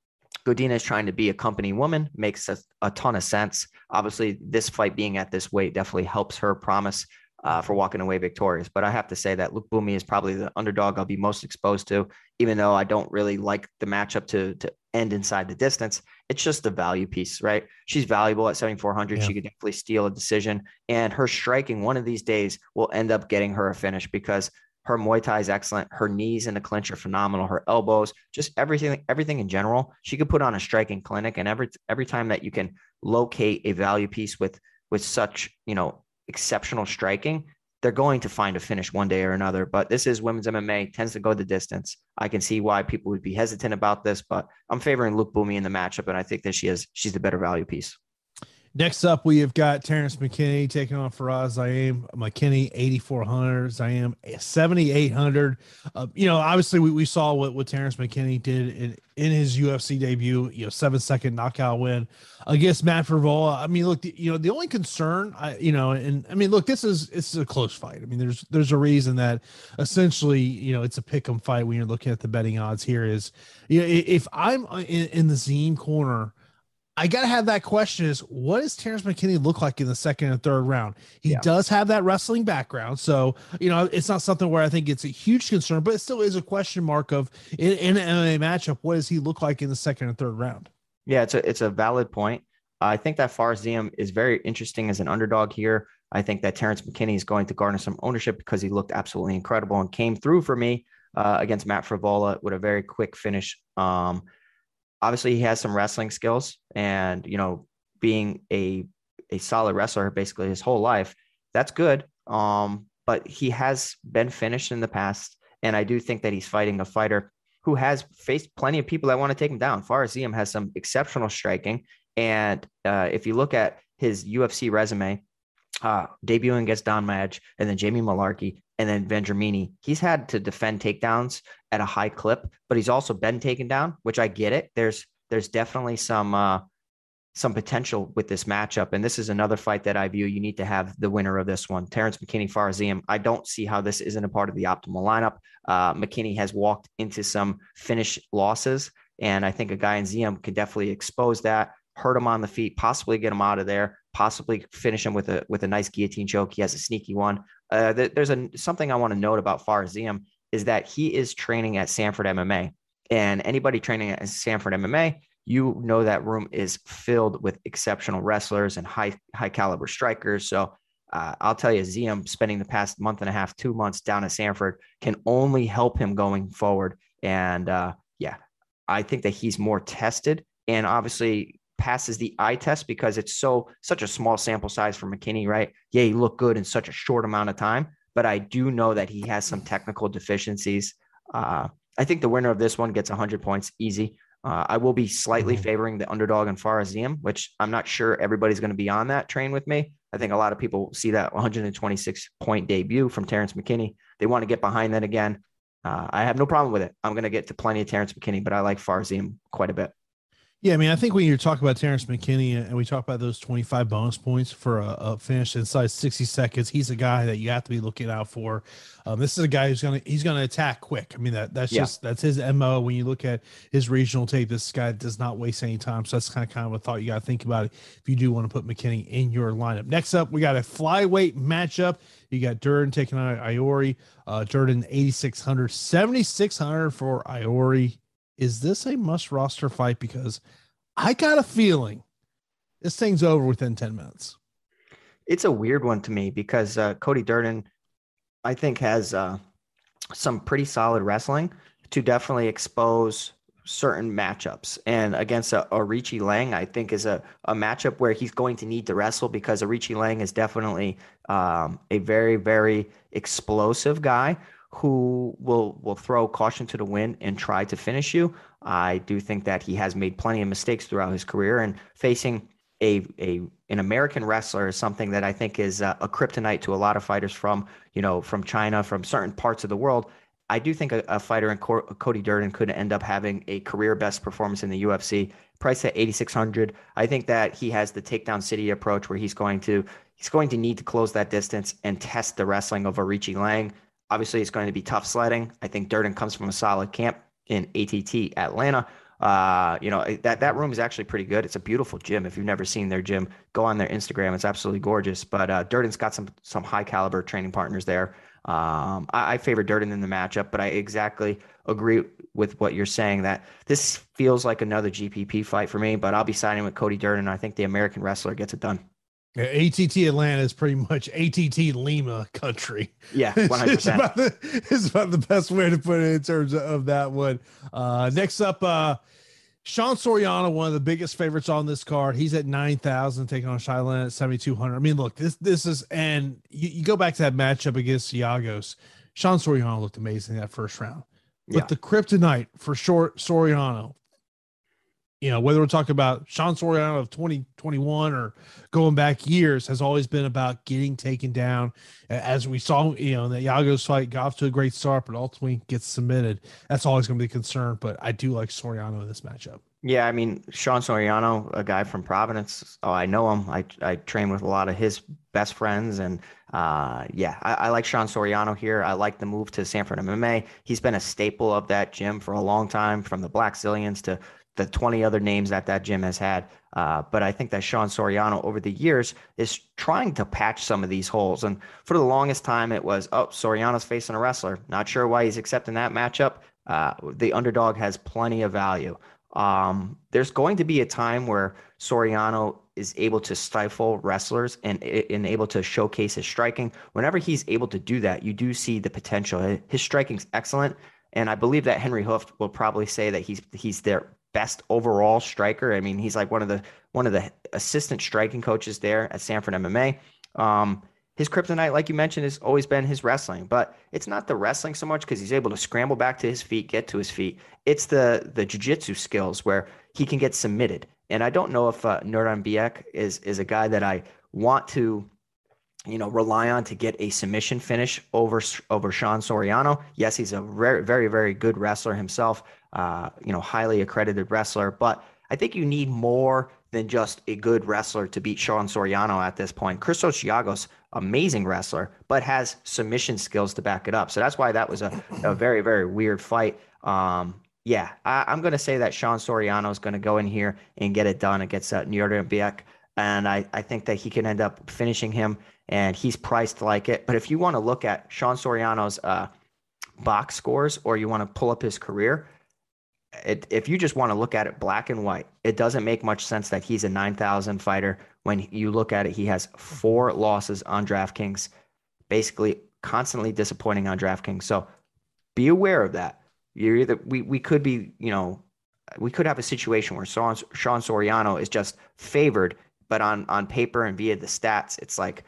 Godinez trying to be a company woman makes a, a ton of sense. Obviously, this fight being at this weight definitely helps her promise uh, for walking away victorious. But I have to say that Lookboonmee is probably the underdog I'll be most exposed to, even though I don't really like the matchup to, to end inside the distance. It's just the value piece, right? She's valuable at seventy-four hundred. Yeah. She could definitely steal a decision. And her striking one of these days will end up getting her a finish because her Muay Thai is excellent. Her knees in the clinch are phenomenal. Her elbows, just everything, everything in general. She could put on a striking clinic, and every every time that you can locate a value piece with with such, you know, exceptional striking, they're going to find a finish one day or another. But this is women's M M A, tends to go the distance. I can see why people would be hesitant about this, but I'm favoring Lookboonmee in the matchup, and I think that she is she's the better value piece. Next up, we have got Terrence McKinney taking on Fares Ziam. McKinney, eighty-four hundred. Ziam, seventy-eight hundred. Uh, you know, obviously, we, we saw what, what Terrence McKinney did in, in his U F C debut, you know, seven-second knockout win against Matt Favola. I mean, look, the, you know, the only concern, I, you know, and I mean, look, this is it's a close fight. I mean, there's there's a reason that essentially, you know, it's a pick-em fight when you're looking at the betting odds here is, you know, if I'm in, in the Ziam corner, I got to have that question is, what does Terrence McKinney look like in the second and third round? He yeah. does have that wrestling background. So, you know, it's not something where I think it's a huge concern, but it still is a question mark of in, in an M M A matchup, what does he look like in the second and third round? Yeah, it's a, it's a valid point. I think that Fares Ziam is very interesting as an underdog here. I think that Terrence McKinney is going to garner some ownership because he looked absolutely incredible and came through for me uh, against Matt Frivola with a very quick finish. Um, obviously, he has some wrestling skills, and, you know, being a a solid wrestler basically his whole life, that's good. Um, but he has been finished in the past, and I do think that he's fighting a fighter who has faced plenty of people that want to take him down. Fares Ziam has some exceptional striking, and uh, if you look at his U F C resume, uh, debuting against Don Madge and then Jamie Malarkey and then Vendramini, he's had to defend takedowns at a high clip, but he's also been taken down, which I get it. There's there's definitely some uh, some potential with this matchup, and this is another fight that I view you need to have the winner of this one. Terrence McKinney, Fares Ziam, I don't see how this isn't a part of the optimal lineup. Uh, McKinney has walked into some finish losses, and I think a guy in Ziam could definitely expose that, hurt him on the feet, possibly get him out of there, possibly finish him with a with a nice guillotine choke. He has a sneaky one. Uh, th- there's a, something I want to note about Fares Ziam is that he is training at Sanford M M A, and anybody training at Sanford M M A, you know that room is filled with exceptional wrestlers and high high caliber strikers. So uh, I'll tell you, Ziam spending the past month and a half, two months down at Sanford can only help him going forward. And uh, yeah, I think that he's more tested and obviously passes the eye test because it's so such a small sample size for McKinney, right? Yeah, he looked good in such a short amount of time, but I do know that he has some technical deficiencies. Uh, I think the winner of this one gets one hundred points easy. Uh, I will be slightly favoring the underdog in Fares Ziam, which I'm not sure everybody's going to be on that train with me. I think a lot of people see that one hundred twenty-six point debut from Terrence McKinney. They want to get behind that again. Uh, I have no problem with it. I'm going to get to plenty of Terrence McKinney, but I like Fares Ziam quite a bit. Yeah, I mean, I think when you talk about Terrence McKinney and we talk about those twenty-five bonus points for a, a finish inside sixty seconds, he's a guy that you have to be looking out for. Um, this is a guy who's gonna he's gonna attack quick. I mean, that that's yeah. just that's his M O. When you look at his regional tape, this guy does not waste any time. So that's kind of kind of a thought you got to think about it if you do want to put McKinney in your lineup. Next up, we got a flyweight matchup. You got Durden taking on Iori. Uh, Durden eighty-six hundred, seventy-six hundred for Iori. Is this a must roster fight? Because I got a feeling this thing's over within ten minutes. It's a weird one to me because uh, Cody Durden, I think, has uh, some pretty solid wrestling to definitely expose certain matchups. And against a, a Richie Lang, I think, is a, a matchup where he's going to need to wrestle because a Richie Lang is definitely um, a very, very explosive guy who will will throw caution to the wind and try to finish you. I do think that he has made plenty of mistakes throughout his career, and facing a a an American wrestler is something that I think is a, a kryptonite to a lot of fighters from, you know, from China, from certain parts of the world. I do think a, a fighter in Co- Cody Durden could end up having a career best performance in the U F C, priced at eighty-six hundred. I think that he has the takedown city approach where he's going to he's going to need to close that distance and test the wrestling of Richie Lang. Obviously, it's going to be tough sledding. I think Durden comes from a solid camp in A T T Atlanta. Uh, you know, that, that room is actually pretty good. It's a beautiful gym. If you've never seen their gym, go on their Instagram. It's absolutely gorgeous. But uh, Durden's got some some high caliber training partners there. Um, I, I favor Durden in the matchup, but I exactly agree with what you're saying that this feels like another G P P fight for me, but I'll be siding with Cody Durden. I think the American wrestler gets it done. Yeah, A T T Atlanta is pretty much A T T Lima country. Yeah, one hundred percent. It's about the, it's about the best way to put it in terms of, of that one. Uh, next up, uh, Sean Soriano, one of the biggest favorites on this card. He's at nine thousand, taking on Shai Leonard at seventy-two hundred. I mean, look, this this is – and you, you go back to that matchup against Siagos. Sean Soriano looked amazing in that first round. But yeah. The kryptonite for short Soriano, you know, whether we're talking about Sean Soriano of twenty twenty-one or going back years, has always been about getting taken down. As we saw, you know, in the Yagos fight, got off to a great start, but ultimately gets submitted. That's always going to be a concern, but I do like Soriano in this matchup. Yeah, I mean, Sean Soriano, a guy from Providence. Oh, I know him. I I train with a lot of his best friends. And uh, yeah, I, I like Sean Soriano here. I like the move to Sanford M M A. He's been a staple of that gym for a long time, from the Black Zillions to the twenty other names that that gym has had. Uh, but I think that Sean Soriano over the years is trying to patch some of these holes. And for the longest time, it was, oh, Soriano's facing a wrestler. Not sure why he's accepting that matchup. Uh, the underdog has plenty of value. Um, there's going to be a time where Soriano is able to stifle wrestlers and, and able to showcase his striking. Whenever he's able to do that, you do see the potential. His striking's excellent. And I believe that Henry Hooft will probably say that he's he's their best overall striker. I mean, he's like one of the one of the assistant striking coaches there at Sanford M M A. Um, his kryptonite, like you mentioned, has always been his wrestling, but it's not the wrestling so much because he's able to scramble back to his feet, get to his feet. It's the the jiu-jitsu skills where he can get submitted. And I don't know if uh, Nurdan Bieck is is a guy that I want to, you know, rely on to get a submission finish over over Sean Soriano. Yes, he's a very, very, very good wrestler himself, uh, you know, highly accredited wrestler. But I think you need more than just a good wrestler to beat Sean Soriano at this point. Christos Giagos, amazing wrestler, but has submission skills to back it up. So that's why that was a, a very, very weird fight. Um, yeah, I, I'm going to say that Sean Soriano is going to go in here and get it done against uh, Nurdan Bieck. And I, I think that he can end up finishing him, and he's priced like it. But if you want to look at Sean Soriano's uh, box scores, or you want to pull up his career, it, if you just want to look at it black and white, it doesn't make much sense that he's a nine thousand fighter. When you look at it, he has four losses on DraftKings, basically constantly disappointing on DraftKings. So be aware of that. You're either we we could be, you know, we could have a situation where Sean, Sean Soriano is just favored. But on, on paper and via the stats, it's like,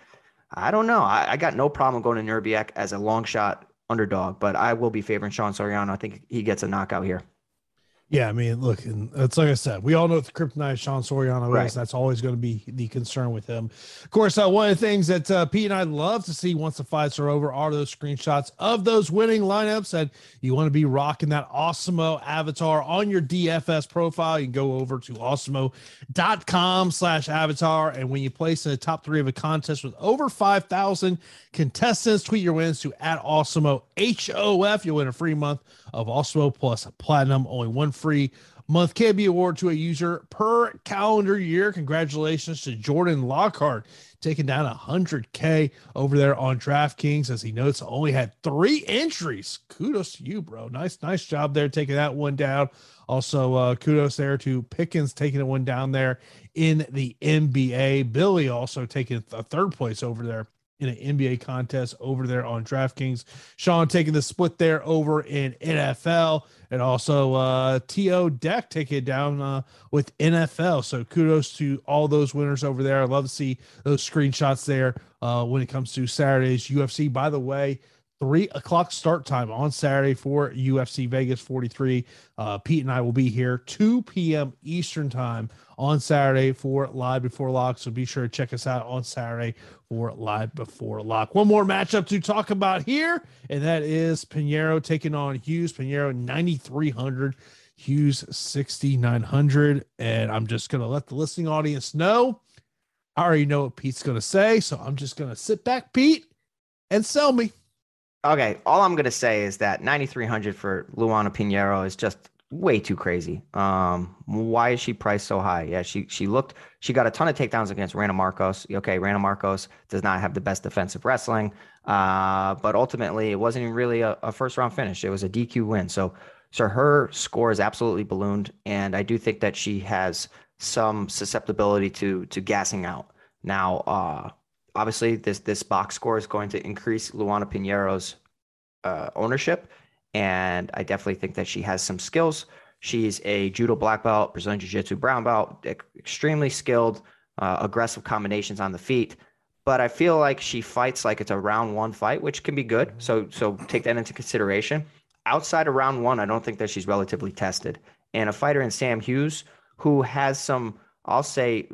I don't know. I, I got no problem going to Nurbiak as a long shot underdog, but I will be favoring Sean Soriano. I think he gets a knockout here. Yeah, I mean, look, and it's like I said, we all know what the kryptonite Sean Soriano is. Right. That's always going to be the concern with him. Of course, uh, one of the things that uh, Pete and I love to see once the fights are over are those screenshots of those winning lineups, and you want to be rocking that Awesemo avatar on your D F S profile. You can go over to awesemo.com slash avatar, and when you place in the top three of a contest with over five thousand contestants, tweet your wins to at Awesemo H O F. You'll win a free month of Awesemo Plus Platinum, only one free month can be awarded to a user per calendar year. Congratulations to Jordan Lockhart, taking down one hundred K over there on DraftKings. As he notes, only had three entries. Kudos to you, bro. Nice, nice job there taking that one down. Also, uh, kudos there to Pickens taking the one down there in the N B A. Billy also taking a third place over there in an N B A contest over there on DraftKings. Sean taking the split there over in N F L, and also uh, T O. Deck taking it down uh, with N F L. So kudos to all those winners over there. I love to see those screenshots there uh, when it comes to Saturday's U F C. By the way, three o'clock start time on Saturday for U F C Vegas forty-three. Uh, Pete and I will be here two p.m. Eastern time on Saturday for Live Before Lock. So be sure to check us out on Saturday for Live Before Lock. One more matchup to talk about here, and that is Pinheiro taking on Hughes. Pinheiro ninety-three hundred, Hughes sixty-nine hundred. And I'm just going to let the listening audience know, I already know what Pete's going to say, so I'm just going to sit back, Pete, and sell me. Okay, all I'm going to say is that ninety-three hundred for Luana Pinheiro is just way too crazy. Um, why is she priced so high? Yeah, she she looked, she got a ton of takedowns against Rana Marcos. Okay, Rana Marcos does not have the best defensive wrestling, uh, but ultimately it wasn't really a, a first round finish. It was a D Q win. So, so her score is absolutely ballooned, and I do think that she has some susceptibility to to gassing out. Now, uh, obviously this this box score is going to increase Luana Pinheiro's uh, ownership. And I definitely think that she has some skills. She's a judo black belt, Brazilian jiu-jitsu brown belt, ec- extremely skilled, uh, aggressive combinations on the feet. But I feel like she fights like it's a round one fight, which can be good. So so take that into consideration. Outside of round one, I don't think that she's relatively tested. And a fighter in Sam Hughes, who has some, I'll say,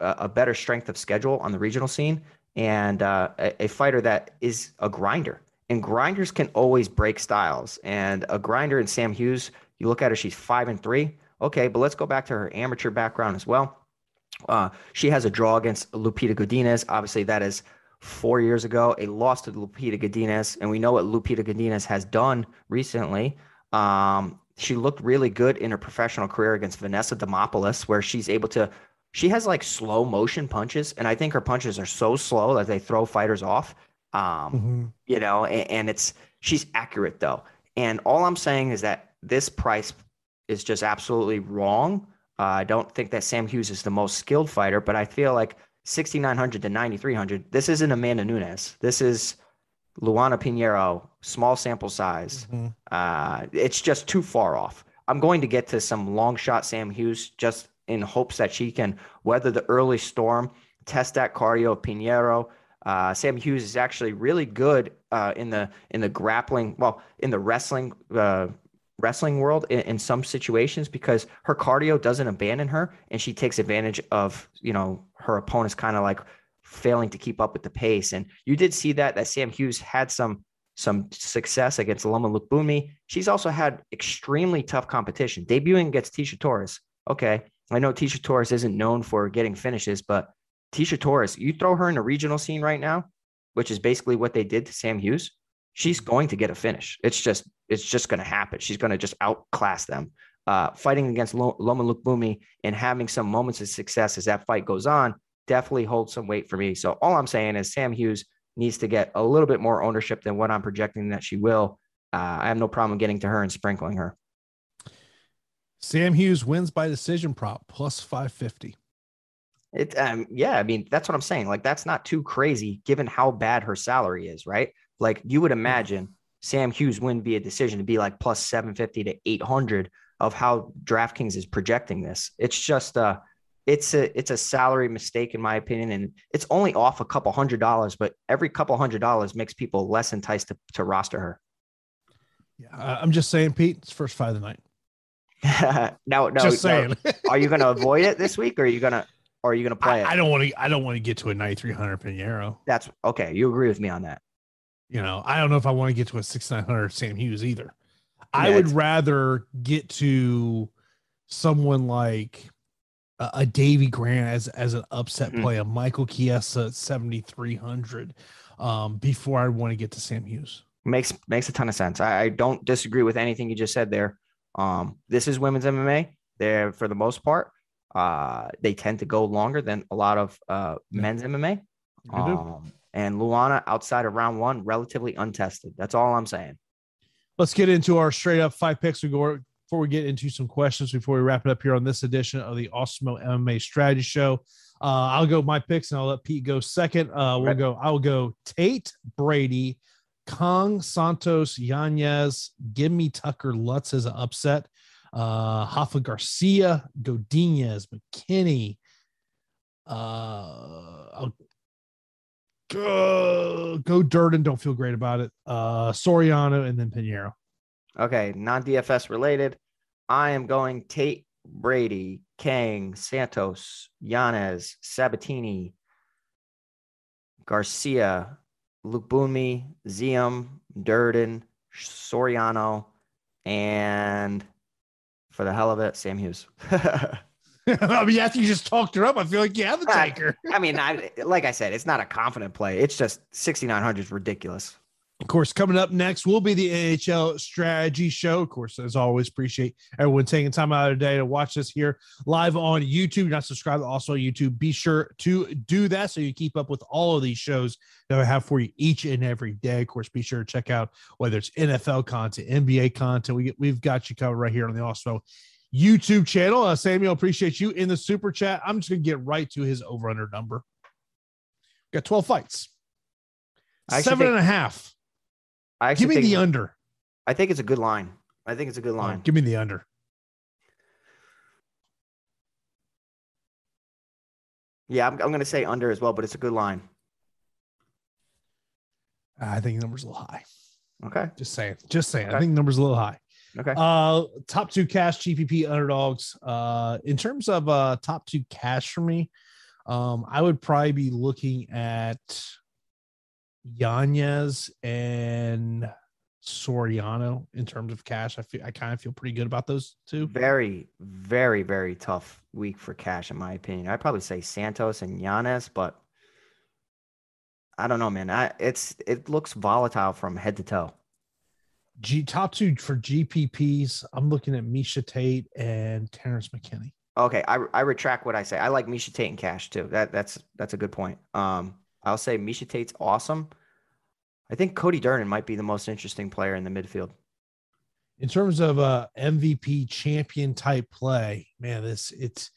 uh, a better strength of schedule on the regional scene, and uh, a, a fighter that is a grinder. And grinders can always break styles. And a grinder in Sam Hughes, you look at her, she's five and three. Okay, but let's go back to her amateur background as well. Uh, she has a draw against Lupi Godinez. Obviously, that is four years ago, a loss to Lupi Godinez. And we know what Lupi Godinez has done recently. Um, she looked really good in her professional career against Vanessa Demopoulos, where she's able to, she has like slow motion punches. And I think her punches are so slow that they throw fighters off. Um, mm-hmm. you know, and, and it's, she's accurate though. And all I'm saying is that this price is just absolutely wrong. Uh, I don't think that Sam Hughes is the most skilled fighter, but I feel like sixty-nine hundred to ninety-three hundred. This isn't Amanda Nunes. This is, Luana Pinheiro, small sample size. Mm-hmm. Uh, it's just too far off. I'm going to get to some long shot Sam Hughes just in hopes that she can weather the early storm, test that cardio of Pinheiro. Uh, Sam Hughes is actually really good uh, in the in the grappling, well, in the wrestling uh, wrestling world in, in some situations, because her cardio doesn't abandon her, and she takes advantage of, you know, her opponents kind of like failing to keep up with the pace. And you did see that that Sam Hughes had some some success against Loma Lookboonmee. She's also had extremely tough competition, debuting against Tisha Torres. Okay, I know Tisha Torres isn't known for getting finishes, but Tisha Torres, you throw her in the regional scene right now, which is basically what they did to Sam Hughes, she's going to get a finish. It's just, it's just going to happen. She's going to just outclass them. Uh, fighting against Loma Lookboonmee and having some moments of success as that fight goes on definitely holds some weight for me. So all I'm saying is Sam Hughes needs to get a little bit more ownership than what I'm projecting that she will. Uh, I have no problem getting to her and sprinkling her. Sam Hughes wins by decision prop plus five fifty. It, um, yeah, I mean, that's what I'm saying. Like, that's not too crazy given how bad her salary is, right? Like, you would imagine Sam Hughes wouldn't be a decision to be like plus seven fifty to eight hundred of how DraftKings is projecting this. It's just uh, it's a it's a salary mistake, in my opinion, and it's only off a couple hundred dollars, but every couple hundred dollars makes people less enticed to, to roster her. Yeah, uh, I'm just saying, Pete, it's first fight of the night. no, no, just saying. no. Are you going to avoid it this week, or are you going to? Or are you going to play I, it? I don't want to. I don't want to get to a ninety-three hundred Pinheiro. That's okay. You agree with me on that. You know, I don't know if I want to get to a sixty-nine hundred Sam Hughes either. Yeah, I would rather get to someone like a, a Davey Grant as as an upset mm-hmm. play, a Michael Chiesa at seventy-three hundred um, before I want to get to Sam Hughes. Makes makes a ton of sense. I, I don't disagree with anything you just said there. Um, this is women's M M A. They're, for the most part, Uh, they tend to go longer than a lot of uh, men's M M A. Um, and Luana, outside of round one, relatively untested. That's all I'm saying. Let's get into our straight up five picks. We go before we get into some questions before we wrap it up here on this edition of the Awesemo M M A Strategy Show. Uh, I'll go my picks and I'll let Pete go second. Uh, we'll right. go. I'll go Tate, Brady, Kang, Santos, Yanez. Give me Tucker Lutz as an upset. Uh, Hafa Garcia, Godinez, McKinney. Uh, I'll go, go Durden. Don't feel great about it. Uh, Soriano, and then Pinheiro. Okay, non-D F S related. I am going Tate, Brady, Kang, Santos, Yanez, Sabatini, Garcia, Lookboonmee, Ziam, Durden, Soriano, and... for the hell of it, Sam Hughes. I mean, after you just talked her up, I feel like you have a taker. I mean, I, like I said, it's not a confident play. It's just sixty-nine hundred is ridiculous. Of course, coming up next will be the N H L Strategy Show. Of course, as always, appreciate everyone taking time out of the day to watch us here live on YouTube. You're not subscribed to also YouTube. Be sure to do that so you keep up with all of these shows that I have for you each and every day. Of course, be sure to check out whether it's N F L content, N B A content. We get, we've got you covered right here on the Awesemo YouTube channel. Uh, Samuel, appreciate you in the super chat. I'm just going to get right to his over-under number. We've got twelve fights. I Seven and a half. I give me think, the under. I think it's a good line. I think it's a good line. Oh, give me the under. Yeah, I'm, I'm going to say under as well, but it's a good line. I think the number's a little high. Okay. Just saying. Just saying. Okay. I think the number's a little high. Okay. Uh, top two cash, G P P, underdogs. Uh, in terms of uh, top two cash for me, um, I would probably be looking at Yanez and Soriano in terms of cash. I feel I kind of feel pretty good about those two. Very, very, very tough week for cash, in my opinion. I'd probably say Santos and Yanez, but I don't know, man. I it's it looks volatile from head to toe. G top two for G P Ps. I'm looking at Miesha Tate and Terrence McKinney. Okay, I I retract what I say. I like Miesha Tate and cash too. That that's that's a good point. Um. I'll say Miesha Tate's awesome. I think Cody Durden might be the most interesting player in the midfield. In terms of uh M V P champion type play, man, this it's,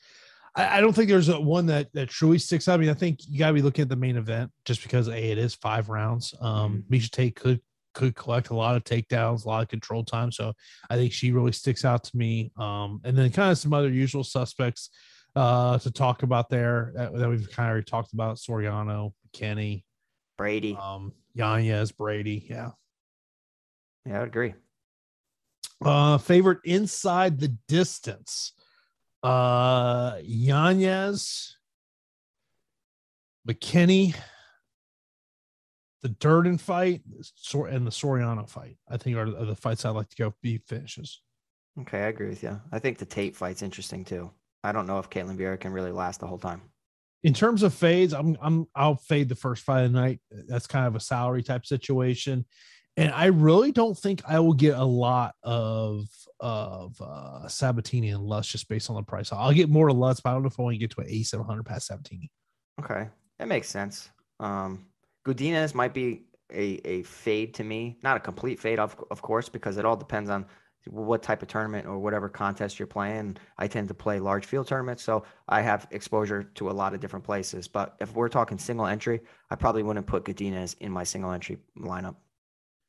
I, I don't think there's a one that, that truly sticks out. I mean, I think you gotta be looking at the main event just because a, it is five rounds. Um, mm-hmm. Miesha Tate could, could collect a lot of takedowns, a lot of control time. So I think she really sticks out to me. Um, and then kind of some other usual suspects uh, to talk about there that, that we've kind of already talked about. Soriano, McKinney, Brady, um, Yanez, Brady. Yeah. Yeah, I would agree. Uh, favorite inside the distance. Uh, Yanez, McKinney, the Durden fight, and the Soriano fight, I think, are the fights I like to go be finishes. Okay, I agree with you. I think the Tate fight's interesting too. I don't know if Ketlen Vieira can really last the whole time. In terms of fades, I'm I'm I'll fade the first fight of the night. That's kind of a salary type situation, and I really don't think I will get a lot of of uh, Sabatini and Lutz just based on the price. I'll get more to Lutz, but I don't know if I want to get to an eighty-seven hundred past Sabatini. Okay, that makes sense. Um, Godinez might be a, a fade to me, not a complete fade, of, of course, because it all depends on what type of tournament or whatever contest you're playing. I tend to play large field tournaments, so I have exposure to a lot of different places. But if we're talking single entry, I probably wouldn't put Godinez in my single entry lineup.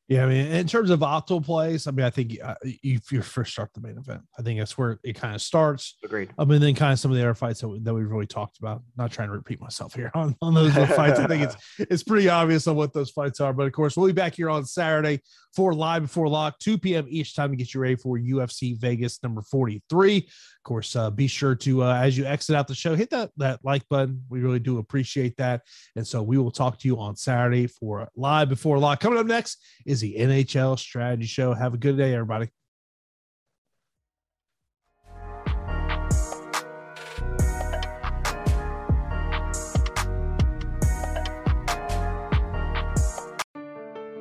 Yeah, I mean, in terms of optimal plays, I mean, I think uh, you, you first start the main event. I think that's where it kind of starts. Agreed. I mean, then kind of some of the other fights that we, that we've really talked about. I'm not trying to repeat myself here on, on those fights. I think it's it's pretty obvious on what those fights are. But, of course, we'll be back here on Saturday for Live Before Lock, two p.m. each time to get you ready for U F C Vegas number forty-three. Of course, uh, be sure to, uh, as you exit out the show, hit that, that like button. We really do appreciate that. And so we will talk to you on Saturday for Live Before Lock. Coming up next is the N H L Strategy Show. Have a good day, everybody.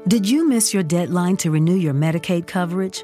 Did you miss your deadline to renew your Medicaid coverage?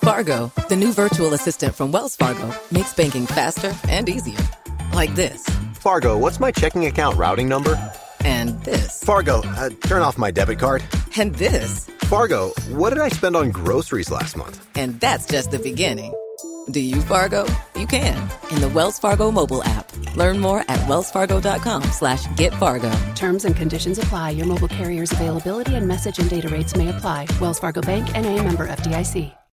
Fargo, the new virtual assistant from Wells Fargo, makes banking faster and easier. Like this. Fargo, what's my checking account routing number? And this. Fargo, uh, turn off my debit card. And this. Fargo, what did I spend on groceries last month? And that's just the beginning. Do you, Fargo? You can. In the Wells Fargo mobile app. Learn more at wellsfargo.com slash get Fargo. Terms and conditions apply. Your mobile carrier's availability and message and data rates may apply. Wells Fargo Bank N A member F D I C.